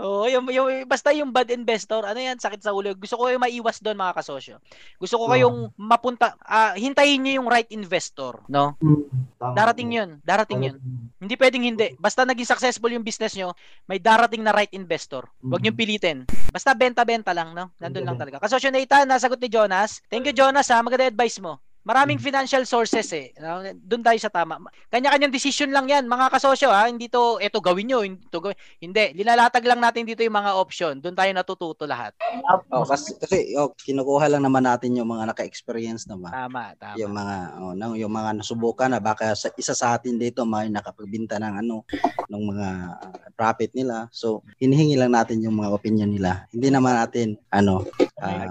Oo, basta yung bad investor, sakit sa ulo. Gusto ko kayong maiwas doon, mga kasosyo. Gusto ko kayong mapunta, hintayin nyo yung right investor, no? Darating yun, Hindi pwedeng hindi. Basta naging successful yung business nyo, may darating na right investor. Huwag nyo pilitin. Basta benta-benta lang, no? Nandun lang talaga. Kasosyo Nathan, nasagot ni Jonas. Thank you, Jonas, ha. Maganda advice mo. Maraming financial sources eh. Doon tayo sa tama. Kanya-kanyang decision lang yan, mga kasosyo ha. Hindi to, eto gawin nyo. Hindi. Linalatag lang natin dito yung mga option. Doon tayo natututo lahat. Oh, kasi kinukuha lang naman natin yung mga naka-experience naman. Tama. Yung mga nasubukan na baka isa sa atin dito may nakapagbinta ng ng mga profit nila. So, hinihingi lang natin yung mga opinion nila. Hindi naman natin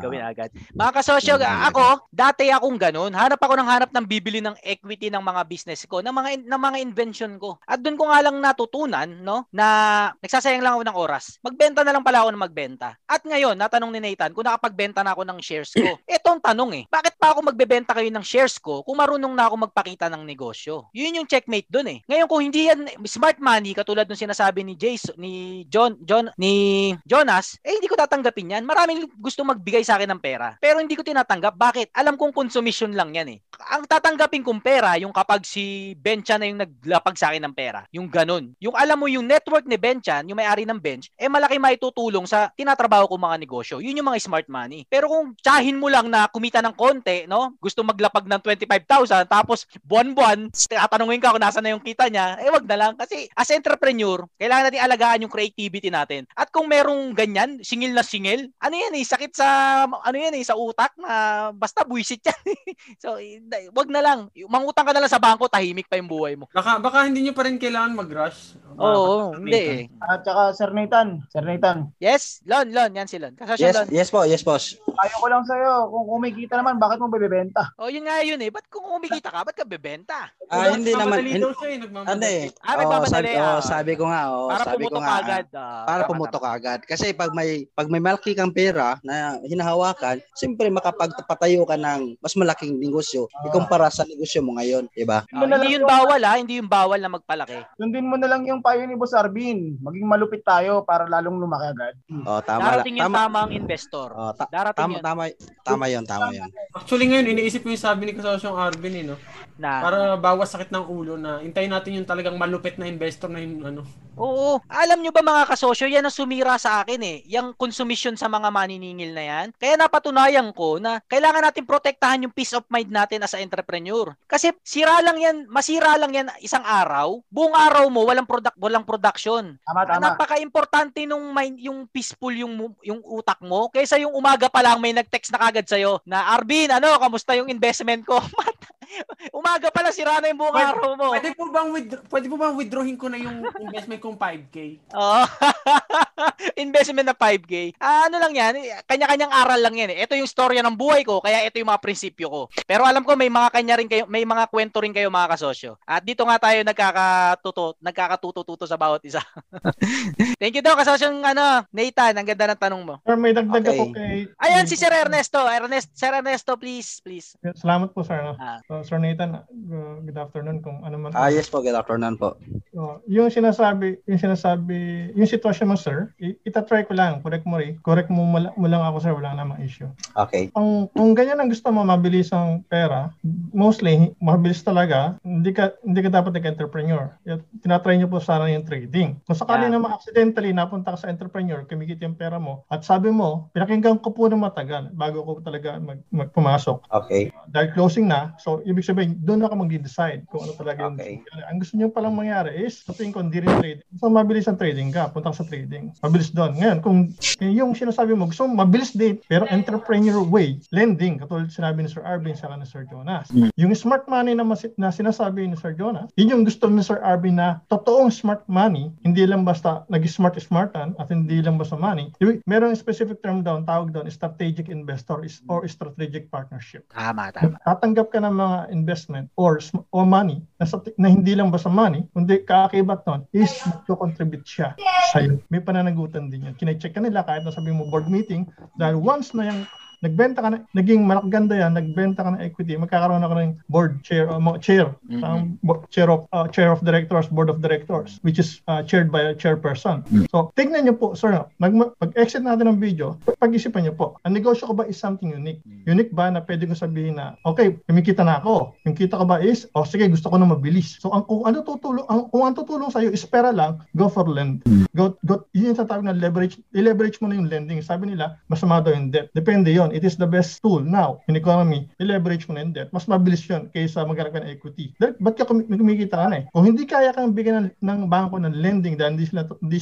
gawin agad. Mga kasosyo, ako, dati akong ganun. Hanap ako ng bibili ng equity ng mga business ko, ng mga invention ko. At doon ko nga lang natutunan, no, na nagsasayang lang ako ng oras. Magbenta na lang pala ako ng magbenta. At ngayon, natanong ni Nathan kung nakapagbenta na ako ng shares ko. Etong tanong eh, bakit pa ako magbebenta kayo ng shares ko kung marunong na ako magpakita ng negosyo? Yun yung checkmate doon eh. Ngayon kung hindi yan smart money katulad nung sinasabi ni Jason, ni Jonas, hindi ko tatanggapin yan. Maraming gusto magbigay sa akin ng pera. Pero hindi ko tinatanggap. Bakit? Alam kong consumption lang yan eh. Ang tatanggapin kong pera yung kapag si Ben Chan na yung naglapag sa akin ng pera. Yung ganun. Yung alam mo yung network ni Ben Chan, yung may-ari ng bench, malaki maitutulong sa tinatrabaho kong mga negosyo. Yun yung mga smart money. Pero kung tsahin mo lang na kumita ng konti, no? Gusto maglapag ng 25,000 tapos buwan-buwan, tatanungin ka kung nasa na yung kita niya, wag na lang. Kasi as entrepreneur, kailangan natin alagaan yung creativity natin. At kung merong ganyan, singil na singil, ano yan eh, sakit sa ano yan eh, sa utak na basta buisit yan. So, wag na lang. Mangutang ka na lang sa bangko, tahimik pa yung buhay mo. Baka hindi nyo pa rin kailangan mag-rush. Oo, hindi eh. At saka, Sir Nathan. Yes, Lon, yan si Lon. Kasasya yes, Lon. Yes po, yes boss. Ayaw ko lang sa'yo, kung kumikita naman, bakit mo bebenta? Oh, yun nga yun eh. Ba't kung kumikita ka, ba't ka bebenta? Hindi naman. Hindi. Sabi ko nga, para pumutok agad. Kasi pag may malaki kang pera na hinahawakan, siyempre makapagpatayo ka ng mas malaking negosyo ikumpara sa negosyo mo ngayon, diba? Hindi yun bawal ha, hindi yun bawal na magpalaki. Sundin mo na lang yung payo ni Boss Arbin, maging malupit tayo para lalong lumaki agad. Oh, tama. Darating yung tamang investor. Oh, tama 'yon. Actually ngayon iniisip ko yung sabi ni Kasosyong Arbin eh, no? Para bawas sakit ng ulo na hintayin natin yung talagang malupit na investor na yung ano. Oo, alam nyo ba mga kasosyo, yan ang sumira sa akin eh, yung consumption sa mga maniningil na yan. Kaya napatunayan ko na kailangan natin protektahan yung peace of mind natin as a entrepreneur. Kasi masira lang yan isang araw, buong araw mo walang production. Tama. Napaka-importante nung mind, yung peaceful yung utak mo kaysa yung umaga pa lang may nag-text na kagad sa'yo na Arbin, ano, kamusta yung investment ko? Umaga pala sira na yung buong araw mo. Pwede po bang withdrawin ko na yung investment kong 5K? Oo. Investment na 5K. Ano lang yan, kanya-kanyang aral lang yan eh. Ito yung storya ng buhay ko, kaya ito yung mga prinsipyo ko. Pero alam ko may mga kanya rin kayo, may mga kwento rin kayo mga kasosyo. At dito nga tayo nagkakatuto sa bawat isa. Thank you daw kasosyong Nathan, ang ganda ng tanong mo. Sir, may dagdag ako kay ayan si Sir Ernesto. Sir Ernesto, please. Salamat po, sir. Sir Nathan, good afternoon kung ano man. Yes po, good afternoon po. Yung sitwasyon mo, sir, itatry ko lang, correct mo lang ako, sir, wala namang issue. Okay. Kung ganyan ang gusto mo, mabilis ang pera, mostly, mabilis talaga, hindi ka dapat nag-entrepreneur. Tinatry niyo po sana yung trading. Kung sakali naman accidentally napunta ka sa entrepreneur, kumikita yung pera mo, at sabi mo, pinakinggan ko po na matagal bago ko talaga magpumasok. Okay. Dahil closing na, so ibig sabihin, doon na ka mag-decide kung ano talaga yung ang gusto niyo palang mangyari is something kung di rin trading. So mabilis ang trading ka, punta ka sa trading. Mabilis doon. Ngayon, kung yung sinasabi mo, gusto mo mabilis din, pero entrepreneur way, lending, katulad sinabi ni Sir Arbin sa ni Sir Jonas. Yung smart money na sinasabi ni Sir Jonas, yun yung gusto ni Sir Arbin na totoong smart money, hindi lang basta nag-smart-smartan at hindi lang basta money. Merong specific term doon, tawag doon, strategic investor or strategic partnership. Tama. Tatanggap ka ng mga investment or money na hindi lang basta money, kundi kaakibat nun is magko-contribute siya sa'yo. May pananagutan din yun. Kine-check ka nila kahit nasabi mo board meeting dahil once na yung nagbenta ka na, naging malakaganda yan, nagbenta ka ng equity, magkakaroon ako ng board chair, chair of directors, board of directors, which is chaired by a chairperson. So, tignan nyo po, sir, pag-exit natin ng video, pag-isipan nyo po, ang negosyo ko ba is something unique? Unique ba na pwede ko sabihin na, okay, kumikita na ako. Yung kita ko ba is, oh sige, gusto ko na mabilis. So, kung ang tutulong sa'yo is pera lang, go for lend. Yun yung tatawag na leverage, i-leverage mo na yung lending. Sabi nila, masama daw yung debt. Depende yun. It is the best tool now in economy. I-leverage mo na yung debt. Mas mabilis yun kaysa maghanap ka ng equity. Ba't ka kumikita ka na eh? Kung hindi kaya kang bigyan ng bangko ng lending dahil hindi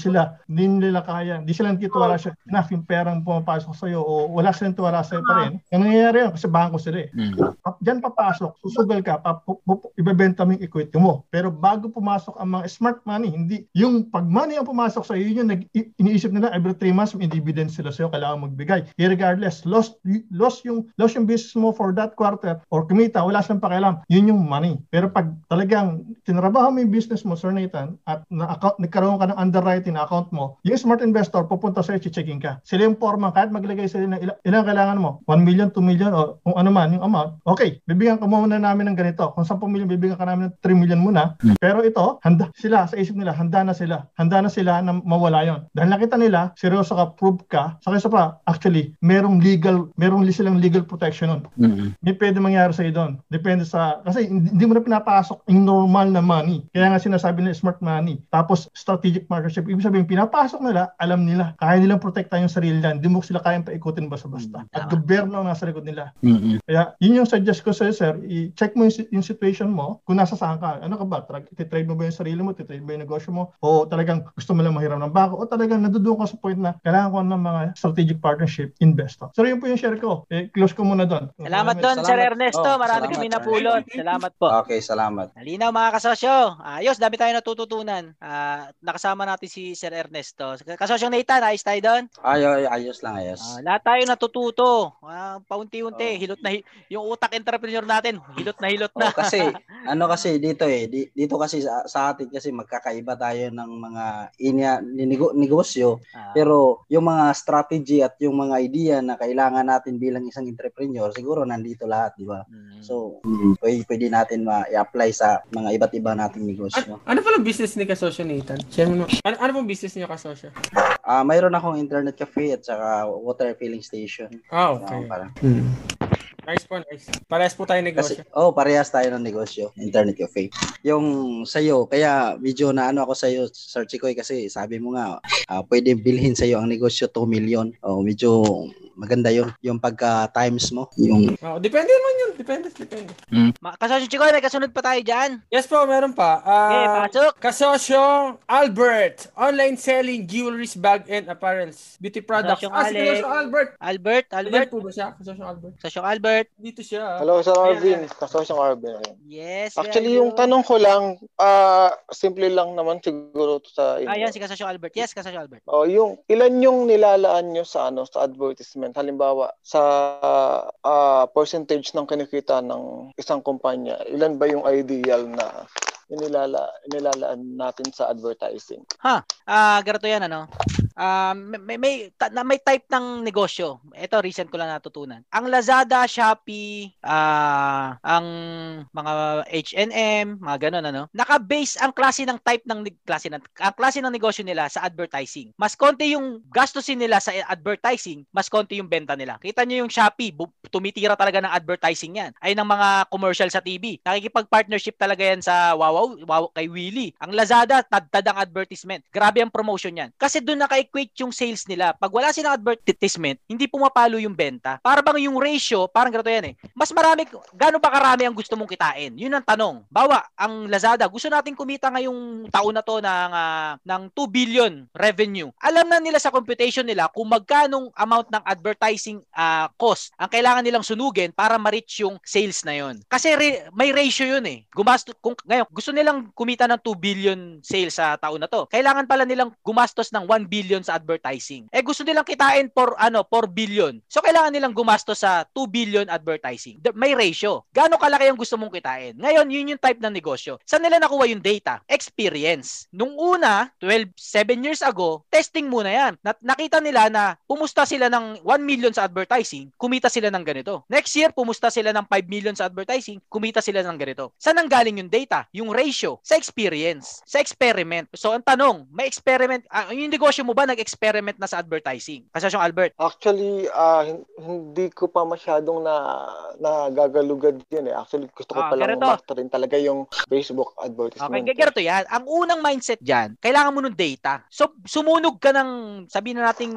nila kaya, hindi sila nagtitiwala siya enough yung perang pumapasok sa'yo o wala silang tiwala sa'yo pa rin. Ang nangyayari yun kasi bangko sila eh. Diyan papasok, susugal ka, ibebenta mo yung equity mo. Pero bago pumasok ang mga smart money, hindi yung pag money ang pumasok sa'yo, yun yung iniisip nila every 3 months may dividend sila sa'yo, kailangan magbigay. Irregardless, loss yung business mo for that quarter or kumita, wala siyang pakialam. Yun yung money. Pero pag talagang tinrabaho mo yung business mo, Sir Nathan, at nagkaroon ka ng underwriting na account mo, yung smart investor pupunta sa'yo, checking ka. Sila yung forma, kahit maglagay sila ng ilang kailangan mo, 1 million, 2 million, o kung ano man yung amount, okay, bibigyan ka muna namin ng ganito. Kung 10 million, bibigyan ka namin ng 3 million muna. Pero ito, handa na sila sa isip nila na mawala yun. Dahil nakita nila, seryoso ka, prove ka, sa kaysa pa, actually, merong legal merong silang legal protection nun. May pwede mangyari sa'yo doon. Depende sa, kasi hindi mo na pinapasok yung normal na money. Kaya nga sinasabi nila smart money. Tapos strategic partnership. Ibig sabihin, pinapasok nila, alam nila. Kaya nilang protektahan yung sarili nila. Hindi mo sila kayang paikutin basta-basta. At gobyerno ang nasa likod nila. Kaya yun yung suggest ko sa'yo, sir. I-check mo yung situation mo. Kung nasa saan ka. Ano ka ba? Titrade mo ba yung sarili mo? Titrade mo yung negosyo mo? O talagang gusto mo lang mahiram ng bako? O talagang nadudugo ka sa point na kailangan ko ng mga strategic partnership investor. So yun po yung share ko. Eh, close ko muna doon. Salamat doon, Sir Ernesto. Marami kami napulot. Salamat po. Okay, salamat. Halinaw mga kasosyo. Ayos, dami tayo natututunan. Nakasama natin si Sir Ernesto. Kasosyo Nathan, ayos tayo doon? Ayos lang, ayos. Lahat tayo natututo. Paunti-unti. Oh. Hilot na yung utak entrepreneur natin. Hilot na. Oh, kasi, dito dito kasi sa atin kasi magkakaiba tayo ng mga negosyo. Pero yung mga strategy at yung mga idea na kailangan natin bilang isang entrepreneur, siguro nandito lahat, di ba? So, pwede natin ma-apply sa mga iba't iba nating negosyo. Ano pala business ni Kasosyo Nathan? Ano pong business niyo, Kasosyo? Mayroon akong internet cafe at saka water filling station. Okay. Nice. Parehas po tayo negosyo. Parehas tayo ng negosyo. Internet cafe. Yung sa'yo, kaya medyo na ako sa'yo, Sir Chicoy, kasi sabi mo nga, pwede bilhin sa'yo ang negosyo 2 million. Medyo maganda yun. Yung pagka-times mo. Depende naman yun. Depende. Kasosyo Chicoy, may kasunod pa tayo dyan? Yes po, meron pa. Pasok. Kasosyo Albert. Online selling jewelries, bag, and apparels. Beauty products. Si Kasosyo Albert. Albert po ba siya? Kasosyo Albert. Dito siya. Hello, Sir Arvin. Kasosyong Arbin. Yes. Actually, yung tanong ko lang, simple lang naman siguro to sa inyo. Ayan, si Kasosyong Albert. Yes, Kasosyong Albert. Yung ilan yung nilalaan nyo sa sa advertisement? Halimbawa, sa percentage ng kinikita ng isang kumpanya, ilan ba yung ideal na inilalaan natin sa advertising? Ganito yan, may type ng negosyo. Ito, recent ko lang natutunan. Ang Lazada, Shopee, ang mga H&M, mga ganun, naka-base ang klase ng negosyo nila sa advertising. Mas konti yung gastusin nila sa advertising, mas konti yung benta nila. Kita nyo yung Shopee, tumitira talaga ng advertising yan. Ay, ng mga commercial sa TV. Nakikipag-partnership talaga yan sa Wow kay Willie. Ang Lazada, tad ang advertisement. Grabe ang promotion yan. Kasi doon naka-equate yung sales nila. Pag wala silang advertisement, hindi pumapalo yung benta. Para bang yung ratio, parang ganito yan mas marami, gano'n ba karami ang gusto mong kitain? Yun ang tanong. Bawa, ang Lazada, gusto natin kumita ngayong taon na to ng 2 billion revenue. Alam na nila sa computation nila kung magkanong amount ng advertising cost ang kailangan nilang sunugin para ma-reach yung sales na yun. Kasi may ratio yun Ngayon, gusto nilang kumita ng 2 billion sales sa taon na to. Kailangan pala nilang gumastos ng 1 billion sa advertising. Gusto nilang kitain for 4 billion. So kailangan nilang gumastos sa 2 billion advertising. May ratio. Gaano kalaki ang gusto mong kitain? Ngayon, yun yung type ng negosyo. Saan nila nakuha yung data? Experience. Nung una, 7 years ago, testing muna yan. Nakita nila na pumusta sila ng 1 million sa advertising, kumita sila ng ganito. Next year, pumusta sila ng 5 million sa advertising, kumita sila ng ganito. Saan ang galing yung data? Yung ratio sa experience, sa experiment. So ang tanong, may experiment yung negosyo mo ba nag-experiment na sa advertising? Kasosyong Albert. Actually, hindi ko pa masyadong nagagalugad yan Actually, gusto ko pa lang masterin talaga yung Facebook advertisement. Okay, ganito yan. Ang unang mindset diyan, kailangan mo ng data. So sumunog ka ng sabihin na nating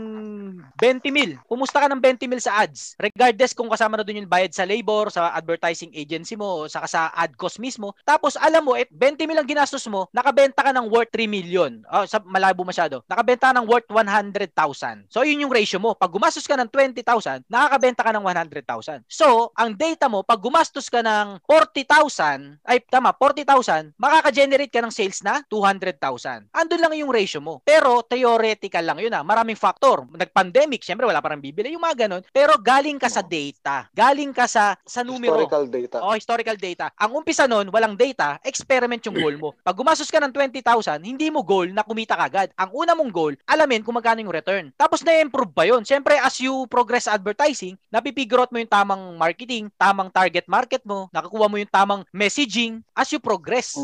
20 mil. Kumusta ka ng 20 mil sa ads? Regardless kung kasama na doon yung bayad sa labor, sa advertising agency mo, saka sa ad cost mismo. Tapos alam mo, 20 million ginastos mo, nakabenta ka ng worth 3 million. Malabo masyado. Nakabenta ka ng worth 100,000. So, yun yung ratio mo. Pag gumastos ka ng 20,000, nakakabenta ka ng 100,000. So, ang data mo, pag gumastos ka ng 40,000, makaka-generate ka ng sales na 200,000. Andun lang yung ratio mo. Pero, theoretical lang yun Maraming factor. Nag-pandemic, syempre wala parang bibili. Yung mga ganun. Pero, galing ka sa data. Galing ka sa numero. Historical data. Historical data. Ang umpisa nun, walang data, experiment yung goal mo. Pag gumastos ka ng 20,000, hindi mo goal na kumita kagad. Ang una mong goal, alamin kung magkano yung return. Tapos na-improve ba yun? Siyempre, as you progress advertising, napipigure out mo yung tamang marketing, tamang target market mo, nakakuha mo yung tamang messaging as you progress.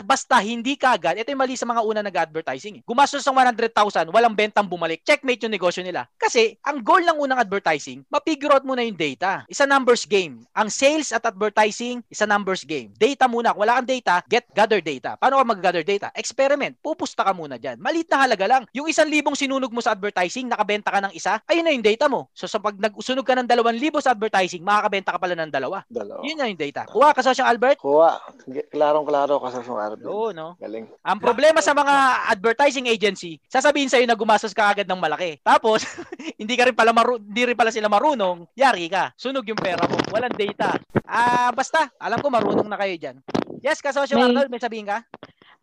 Basta hindi ka agad. Ito yung mali sa mga una nag-advertising. Gumastos ng 100,000, walang bentang bumalik. Checkmate yung negosyo nila. Kasi, ang goal ng unang advertising, mapigure out mo na yung data. Isa numbers game. Ang sales at advertising, isa numbers game. Data muna. Kung wala kang data, gather data. Paano ka mag-gather data? Experiment. Pupusta ka muna dyan. Maliit na halaga lang. Yung 1,000 sinunog mo sa advertising, nakabenta ka ng isa, ayun na yung data mo. So, sa pag nagsunog ka ng 2,000 sa advertising, makakabenta ka pala ng dalawa. Yun na yung data. Kuha ka sa siyang Albert? Kuha. Klarong-klaro ka sa siyang Albert. Oo, no? Galing. Ang problema sa mga advertising agency, sasabihin sa'yo na gumastos ka agad ng malaki. Tapos, hindi rin pala sila marunong, yari ka. Sunog yung pera mo. Walang data. Basta, alam ko marunong na kayo dyan. Yes, kasosyo Arnold, may sabihin ka?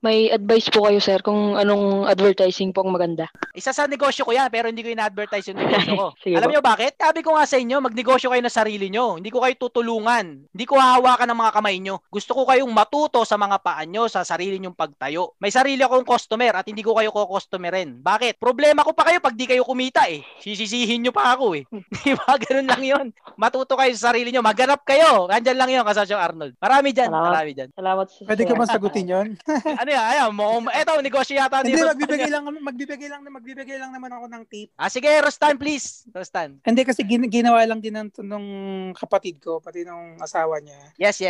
May advice po kayo, sir, kung anong advertising po ang maganda. Isa sa negosyo ko yan, pero hindi ko in-advertise yung negosyo ko. Alam nyo bakit? Sabi ko nga sa inyo, magnegosyo kayo na sarili nyo. Hindi ko kayo tutulungan. Hindi ko hahawakan ng mga kamay nyo. Gusto ko kayong matuto sa mga paan nyo, sa sarili nyong pagtayo. May sarili akong customer at hindi ko kayo ko-customerin. Bakit? Problema ko pa kayo pag di kayo kumita eh. Sisisihin nyo pa ako eh. Diba? Ganun lang yun. Matuto kayo sa sarili nyo. Maghanap kayo. Andyan lang yun, kasosyo Arnold. Marami dyan. Salamat. Pwede ko bang sagutin yun? Ayan, eto, negosyo yata dito. Hindi, magbibigay lang naman ako ng tip. Sige, Rostan, please. Rostan. Hindi, kasi ginawa lang din nung kapatid ko, pati nung asawa niya. Yes.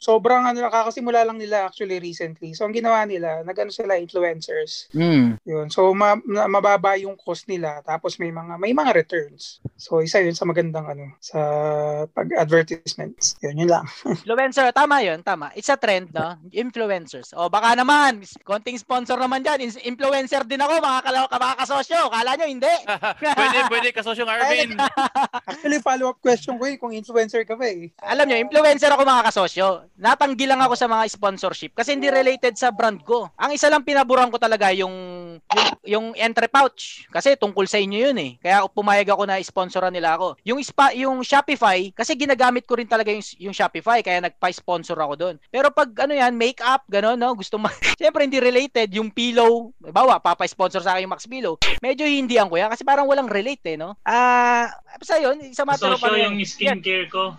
Sobrang, kakasimula lang nila actually recently. So, ang ginawa nila, nag-ano sila, influencers. Yun. So, mababa yung cost nila. Tapos, may mga returns. So, isa yun sa magandang, sa pag-advertisements. Yun lang. Influencer, tama yun, tama. It's a trend, no? Influencers. O, baka naman, konting sponsor naman dyan. Influencer din ako, mga kasosyo. Kala nyo, hindi. pwede kasosyo ng Arvin. Actually, follow-up question ko kung influencer ka ba eh. Alam nyo, influencer ako mga kasosyo. Natanggi lang ako sa mga sponsorship kasi hindi related sa brand ko. Ang isa lang pinaburan ko talaga yung entry pouch. Kasi tungkol sa inyo yun eh. Kaya pumayag ako na sponsoran nila ako. Yung Shopify, kasi ginagamit ko rin talaga yung Shopify. Kaya nagpa-sponsor ako doon. Pero pag makeup, gano'n, no? Siyempre, hindi related. Yung pillow, bawa, papa-sponsor sa akin yung Max Pillow. Medyo hindihan ko yan kasi parang walang relate, no? Basta yun, isa matter of fact. Yung skincare ko.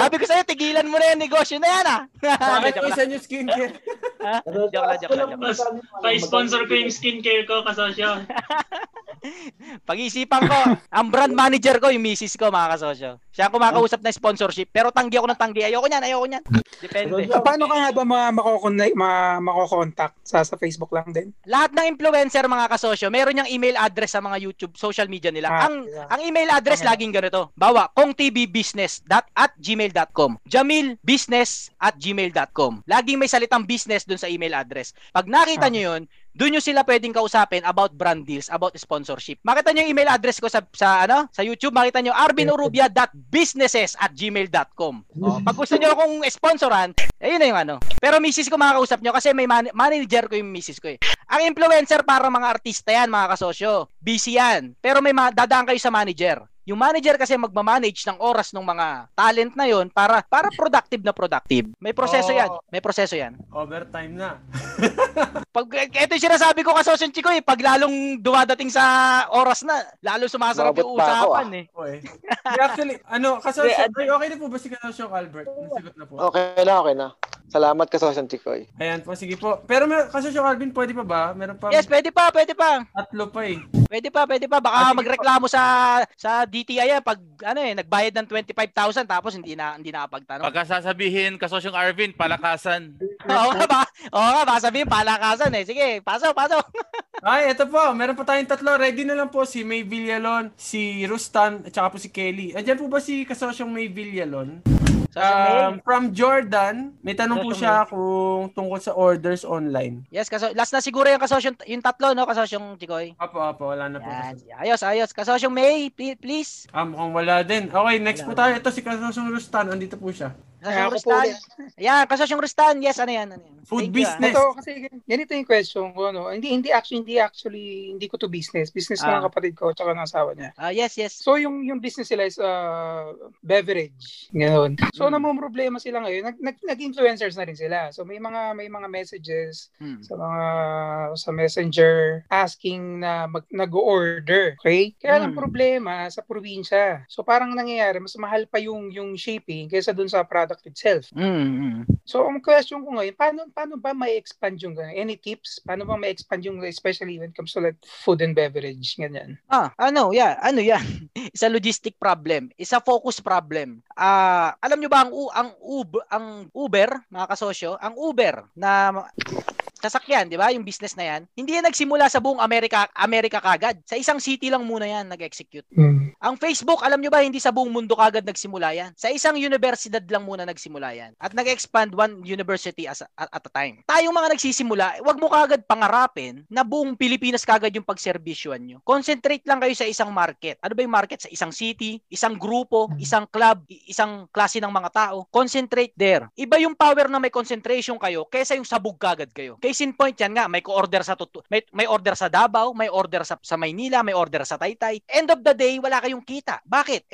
Sabi ko sa'yo, tigilan mo na yung negosyo na yan, Bakit ko isa yung skincare? Joke lang. Pa-sponsor ko yung skincare ko, kasosyo. Pag-isipan ko, ang brand manager ko, yung misis ko, mga kasosyo. Siya ang kumakausap na sponsorship, pero tanggi ako ng tanggi. Ayoko niyan. Depende. Paano ka nga ba makokontakt? Sa Facebook lang din? Lahat ng influencer, mga kasosyo, meron niyang email address sa mga YouTube, social media nila. Ang email address, laging ganito. Bawa, kongtvbusiness@gmail.com. jamilbusiness@gmail.com. Laging may salitang business dun sa email address. Pag nakita nyo yun, doon nyo sila pwedeng kausapin about brand deals, about sponsorship. Makita nyo yung email address ko sa YouTube, makita nyo arvinorubia.businesses@gmail.com. Pag gusto nyo akong sponsoran, ayun na yung Pero misis ko makakausap nyo kasi may manager ko yung misis ko eh. Ang influencer para mga artista yan, mga kasosyo. Busy yan. Pero may dadaan kayo sa manager. Yung manager kasi magmamanage ng oras ng mga talent na yon para productive. May proseso yan. Overtime na. Ito yung sinasabi ko kasosyo Chicoy, pag lalong dumadating sa oras na, lalo sumasarap yung usapan ako, Actually, kasosyo, okay na po ba si kasosyo Albert? Nasagot na po. Okay na. Salamat kasosyo Chicoy. Ayan po, sige po. Pero kasosyo Albin, pwede pa ba? Meron pa? Yes, pwede pa. Tatlo pa eh. Pwede pa. Baka magreklamo sa DTI pag nagbayad ng 25,000 tapos hindi na pagtanong. Pagkasasabihin kasosyong Arvin palakasan. Oo nga ba sabihin palakasan eh. Sige, pasok. Ay, ito po. Meron pa tayong tatlo. Ready na lang po si May Villalon, si Rustan, at saka po si Kelly. Andiyan po ba si kasosyong May Villalon? From Jordan, may tanong po siya kung tungkol sa orders online. Yes, last na siguro yung kasosyo, yung tatlo, no? Kasosyong Chicoy. Apo, wala na po. Ayos. Kasosyong May, please. Mukhang wala din. Okay, next po tayo. Ito si kasosyong Rustan, andito po siya. Kasas yung Rustan. Ayan, kasas yung Rustan. Yes, ano yan? Ano yan? Food business. Ito, kasi ganito yung question ko. No? Hindi ko to business. Business ng kapatid ko at saka ng asawa niya. Yes. So, yung business nila is beverage. Ganoon. So, namumroblema sila ngayon. Nag-influencers na rin sila. So, may mga messages sa messenger asking na nag-order. Okay? Kaya ang problema sa probinsya. So, parang nangyayari, mas mahal pa yung shipping kaysa dun sa product itself. So, ang question ko ngayon, paano ba may expand yung ganyan? Any tips? Paano ba may expand yung, especially when it comes to like food and beverage? Ganyan. Ano yan? Isa logistic problem. Isa focus problem. Alam nyo ba ang Uber, mga kasosyo, ang Uber na sasakyan, di ba? Yung business na yan. Hindi yan nagsimula sa buong Amerika kagad. Sa isang city lang muna yan nag-execute. Ang Facebook, alam nyo ba, hindi sa buong mundo kagad nagsimula yan. Sa isang universidad lang muna nagsimula yan. At nag-expand one university at a time. Tayong mga nagsisimula, wag mo kagad pangarapin na buong Pilipinas kagad yung pagservisyuan nyo. Concentrate lang kayo sa isang market. Ano ba yung market? Sa isang city, isang grupo, isang club, isang klase ng mga tao. Concentrate there. Iba yung power na may concentration kayo kaysa yung sabog kagad kayo. Case in point yan nga, may order sa Davao, may order sa Maynila, may order sa Taytay. End of the day, wala kayong kita. Bakit?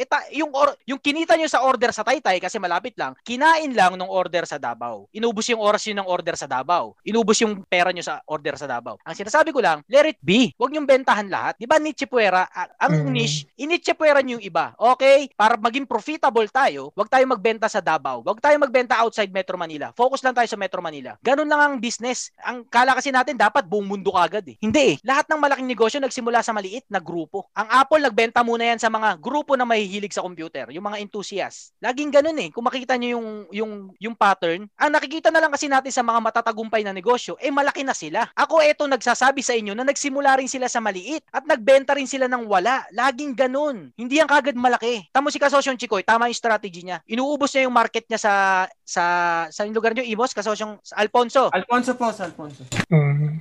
Yung kinita nyo sa order sa Taytay kasi malapit lang, kinain lang ng order sa Davao. Inubos yung oras nyo ng order sa Davao. Inubos yung pera nyo sa order sa Davao. Ang sinasabi ko lang, let it be. Huwag nyong bentahan lahat. Diba nichepuera? Ang niche, inichepuera nyo yung iba. Okay? Para maging profitable tayo, huwag tayo magbenta sa Davao. Huwag tayo magbenta outside Metro Manila. Focus lang tayo sa Metro Manila. Ganun lang ang business. Ang kala kasi natin dapat buong mundo kagad eh. Hindi eh. Lahat ng malaking negosyo nagsimula sa maliit na grupo. Ang Apple nagbenta muna yan sa mga grupo na mahihilig sa computer, yung mga enthusiasts. Laging ganun eh. Kung makikita niyo yung pattern, ang nakikita na lang kasi natin sa mga matatagumpay na negosyo, malaki na sila. Ako eto nagsasabi sa inyo na nagsimula rin sila sa maliit at nagbenta rin sila ng wala. Laging ganun. Hindi yan kagad malaki. Tamo si Kasosyong Chicoy, tama yung strategy niya. Inuubos niya yung market niya sa lugar niyo, Imos, Kasosyong Alfonso.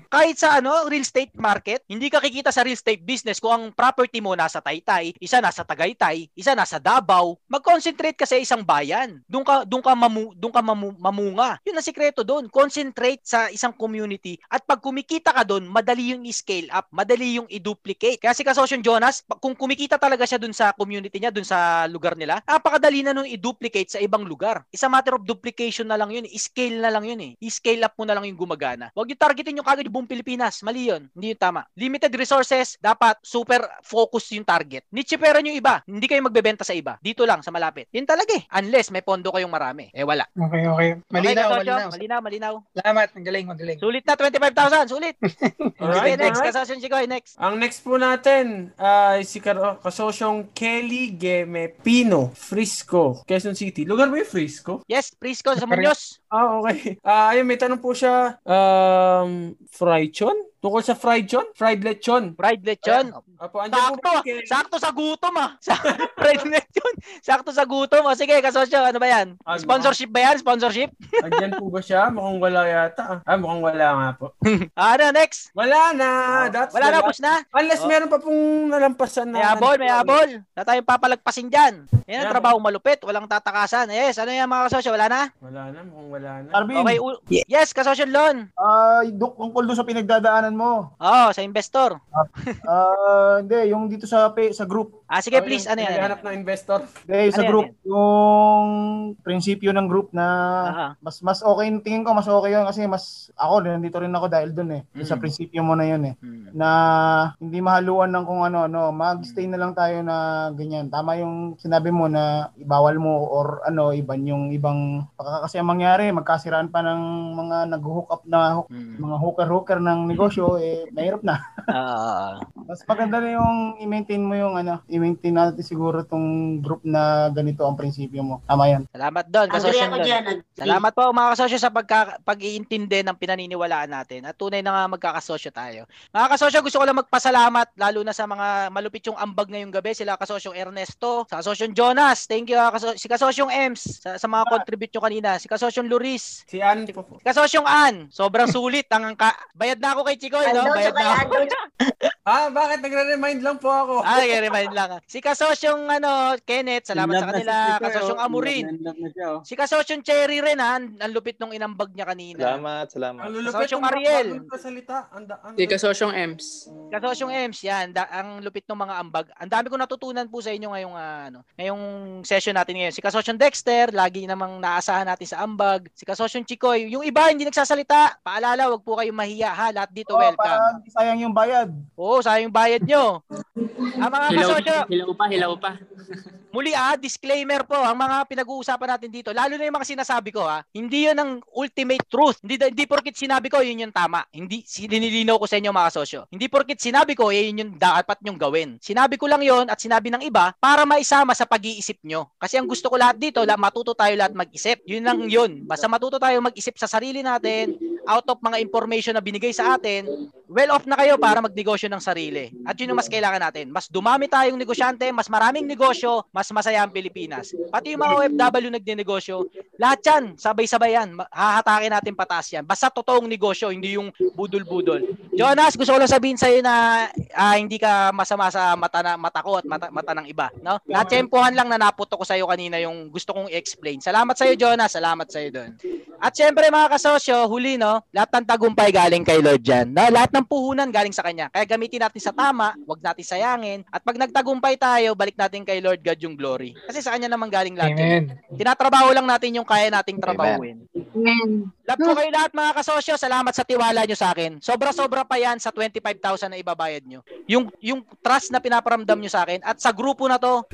Kahit sa real estate market, hindi ka kikita sa real estate business kung ang property mo nasa Taytay, isa nasa Tagaytay, isa nasa Davao. Mag-concentrate ka sa isang bayan. Doon ka mamunga. Yun ang sikreto doon. Concentrate sa isang community at pag kumikita ka doon, madali yung i-scale up, madali yung i-duplicate. Kasi Kasosyo Jonas, kung kumikita talaga siya doon sa community niya, doon sa lugar nila, napakadali na nun i-duplicate sa ibang lugar. Isa matter of duplication na lang yun, i-scale na lang yun eh. I-scale up mo na lang yung gumagana. Huwag yung targetin yung kagad yung buong Pilipinas. Mali yun. Hindi yung tama. Limited resources, dapat super focus yung target. Nichipera nyo iba. Hindi kayo magbebenta sa iba. Dito lang, sa malapit. Yun talaga eh. Unless may pondo kayong marami. Wala. Okay. Malinaw. Salamat. Ang galing. Sulit na, 25,000. Sulit. Alright, next. Kasosyong Chicoy, next. Ang next po natin, si Kasosyong Kelly Gemepino, Frisco, Quezon City. Lugar ba yung Frisco? Yes, Frisco sa Muñoz. Okay. Ayun, may tanong po siya, Frychon? Tungkol sa fried lechon. Apo, sakto sa gutom ah. Fried lechon. Sakto sa gutom. O sige, Kasosyo, ano ba yan? Sponsorship ba yan? Sponsorship? Andyan po ba siya? Mukhang wala yata. Mukhang wala nga po. Ano, next? Wala na. Wala na, push na. Unless meron pa pong nalampasan na. May abol. Na tayong papalagpasin dyan. Yan ang trabaho malupit. Walang tatakasan. Yes, ano yan mga Kasosyo? Wala na, mukhang wala na. Arbin. Okay, yes, Kasosyo Lon. Tungkol doon sa pinagdadaanan mo. Sa investor. Hindi, yung dito sa group. Sige, please, ano yan? Hanap ng investor. Sa group, yung prinsipyo ng group na mas okay, tingin ko mas okay yun kasi ako, nandito rin ako dahil dun eh. Sa prinsipyo mo na yun eh. Na hindi mahaluan ng kung ano-ano, mag-stay na lang tayo na ganyan. Tama yung sinabi mo na ibawal mo or iban yung ibang, kasi ang mangyari, magkasiraan pa ng mga nag-hook up na mga hooker-hooker ng negosyo, mahirap na. Mas maganda na yung i-maintain mo yung i-maintain natin siguro tong group na ganito ang prinsipyo mo. Tama yan. Salamat doon, Kasosyo. Salamat po mga Kasosyo sa pag-iintindi ng pinaniniwalaan natin. At tunay na nga magkakasosyo tayo. Mga Kasosyo, gusto ko lang magpasalamat lalo na sa mga malupit yung ambag ngayong gabi. Sila Kasosyo Ernesto, sa Kasosyo Jonas. Thank you si Kasosyo Ems sa mga contribute nyo kanina. Si Kasosyo Luris. Si An. Kasosyo An. Sobrang sulit. Bayad na ako kay Chicoy. Bayad na ako. Bakit? Nagre-remind lang po ako. Nagre-remind lang. Si Kasosyong Kenneth, salamat sa kanila. Kasosyong Amurin. Si Kasosyong Cherry rin, ha. Ang lupit nung inambag niya kanina. Salamat. Kasosyong Ariel. Si Kasosyong Ems. Kasosyong Ems, yan. Ang lupit ng mga ambag. Ang dami ko natutunan po sa inyo ngayong session natin ngayon. Si Kasosyong Dexter, lagi namang naasahan natin sa ambag. Si Kasosyong Chicoy. Yung iba, hindi nagsasalita. Paalala, wag po kayong mahiya, ha. Lahat dito, welcome. Sayang yung bayad. Oo, sayang yung bayad nyo. Ang mga kasosyo. Hilaw pa. Muli disclaimer po, ang mga pinag-uusapan natin dito, lalo na yung mga sinasabi ko hindi yun ang ultimate truth. Hindi porkit sinabi ko, yun yung tama. Hindi, dinilinaw ko sa inyo mga kasosyo. Hindi porkit sinabi ko, yun yung dapat nyong gawin. Sinabi ko lang yun at sinabi ng iba para maisama sa pag-iisip nyo. Kasi ang gusto ko lahat dito, matuto tayo lahat mag-isip. Yun lang yun. Basta matuto tayo mag-isip sa sarili natin, out of mga information na binigay sa atin, well off na kayo para magnegosyo ng sarili. At yun yung mas kailangan natin. Mas dumami tayong negosyante, mas maraming negosyo, mas masaya ang Pilipinas. Pati yung mga OFW nagnenegosyo, lahat yan, sabay-sabay yan. Hahatakin natin pataas yan. Basta totoong negosyo, hindi yung budol-budol. Jonas, gusto ko lang sabihin sa'yo na hindi ka masama sa mata ko at mata ng iba. No? Natsempohan lang na naputo ko sa'yo kanina yung gusto kong i-explain. Salamat sa'yo, Jonas. Salamat sa'yo doon. At syempre mga kasosyo, huli lahat ng tagumpay galing kay Lord yan. No? Lahat ng puhunan galing sa kanya. Kaya gamitin natin sa tama, wag natin sayangin. At pag nagtagumpay tayo, balik natin kay Lord God yung glory. Kasi sa kanya naman galing lahat. Amen. Tinatrabaho lang natin yung kaya nating trabahuin. Amen. Love ko kayo lahat mga kasosyo. Salamat sa tiwala nyo sa akin. Sobra-sobra pa yan sa 25,000 na ibabayad nyo. Yung trust na pinaparamdam nyo sa akin at sa grupo na to,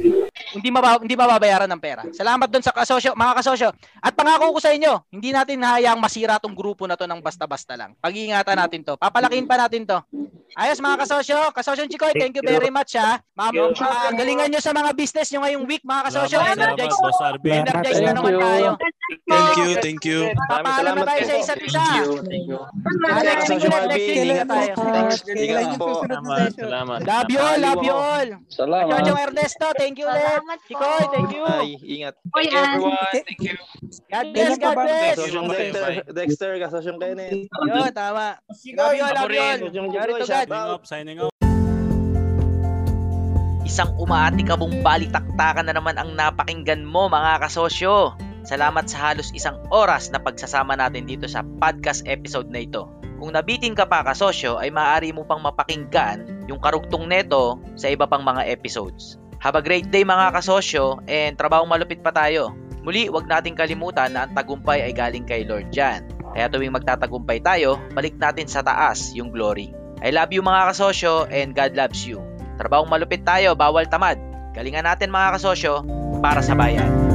hindi mababayaran ng pera. Salamat doon sa kasosyo, mga kasosyo. At pangako ko sa inyo, hindi natin hayaang masira tong grupo na to ng basta-basta lang. Pag-iingatan natin to. Papalakihin pa natin to. Ayos mga kasosyo. Kasosyong Chicoy, thank you very much ha. Galingan nyo sa mga business nyo ngayong week mga kasosyo. Energize na naman tayo. Thank you. Papaalam na tayo sa isa't isa. Thank you. Love you all. Salamat. Jojo Ernesto, thank you ulit. Chicoy, thank you. Ingat. Thank you everyone. Thank you. God bless. Dexter, kasosyong Kenneth. Yo, tama. Love you all, signing off. Isang umaatikabong balitaktakan na naman ang napakinggan mo mga kasosyo. Salamat sa halos isang oras na pagsasama natin dito sa podcast episode na ito. Kung nabitin ka pa kasosyo ay maaari mo pang mapakinggan yung karugtong neto sa iba pang mga episodes. Have a great day mga kasosyo and trabahong malupit pa tayo. Muli, wag nating kalimutan na ang tagumpay ay galing kay Lord Jan. Kaya tuwing magtatagumpay tayo, balik natin sa taas yung glory. I love you mga kasosyo and God loves you. Trabahong malupit tayo, bawal tamad. Galingan natin mga kasosyo para sa bayan.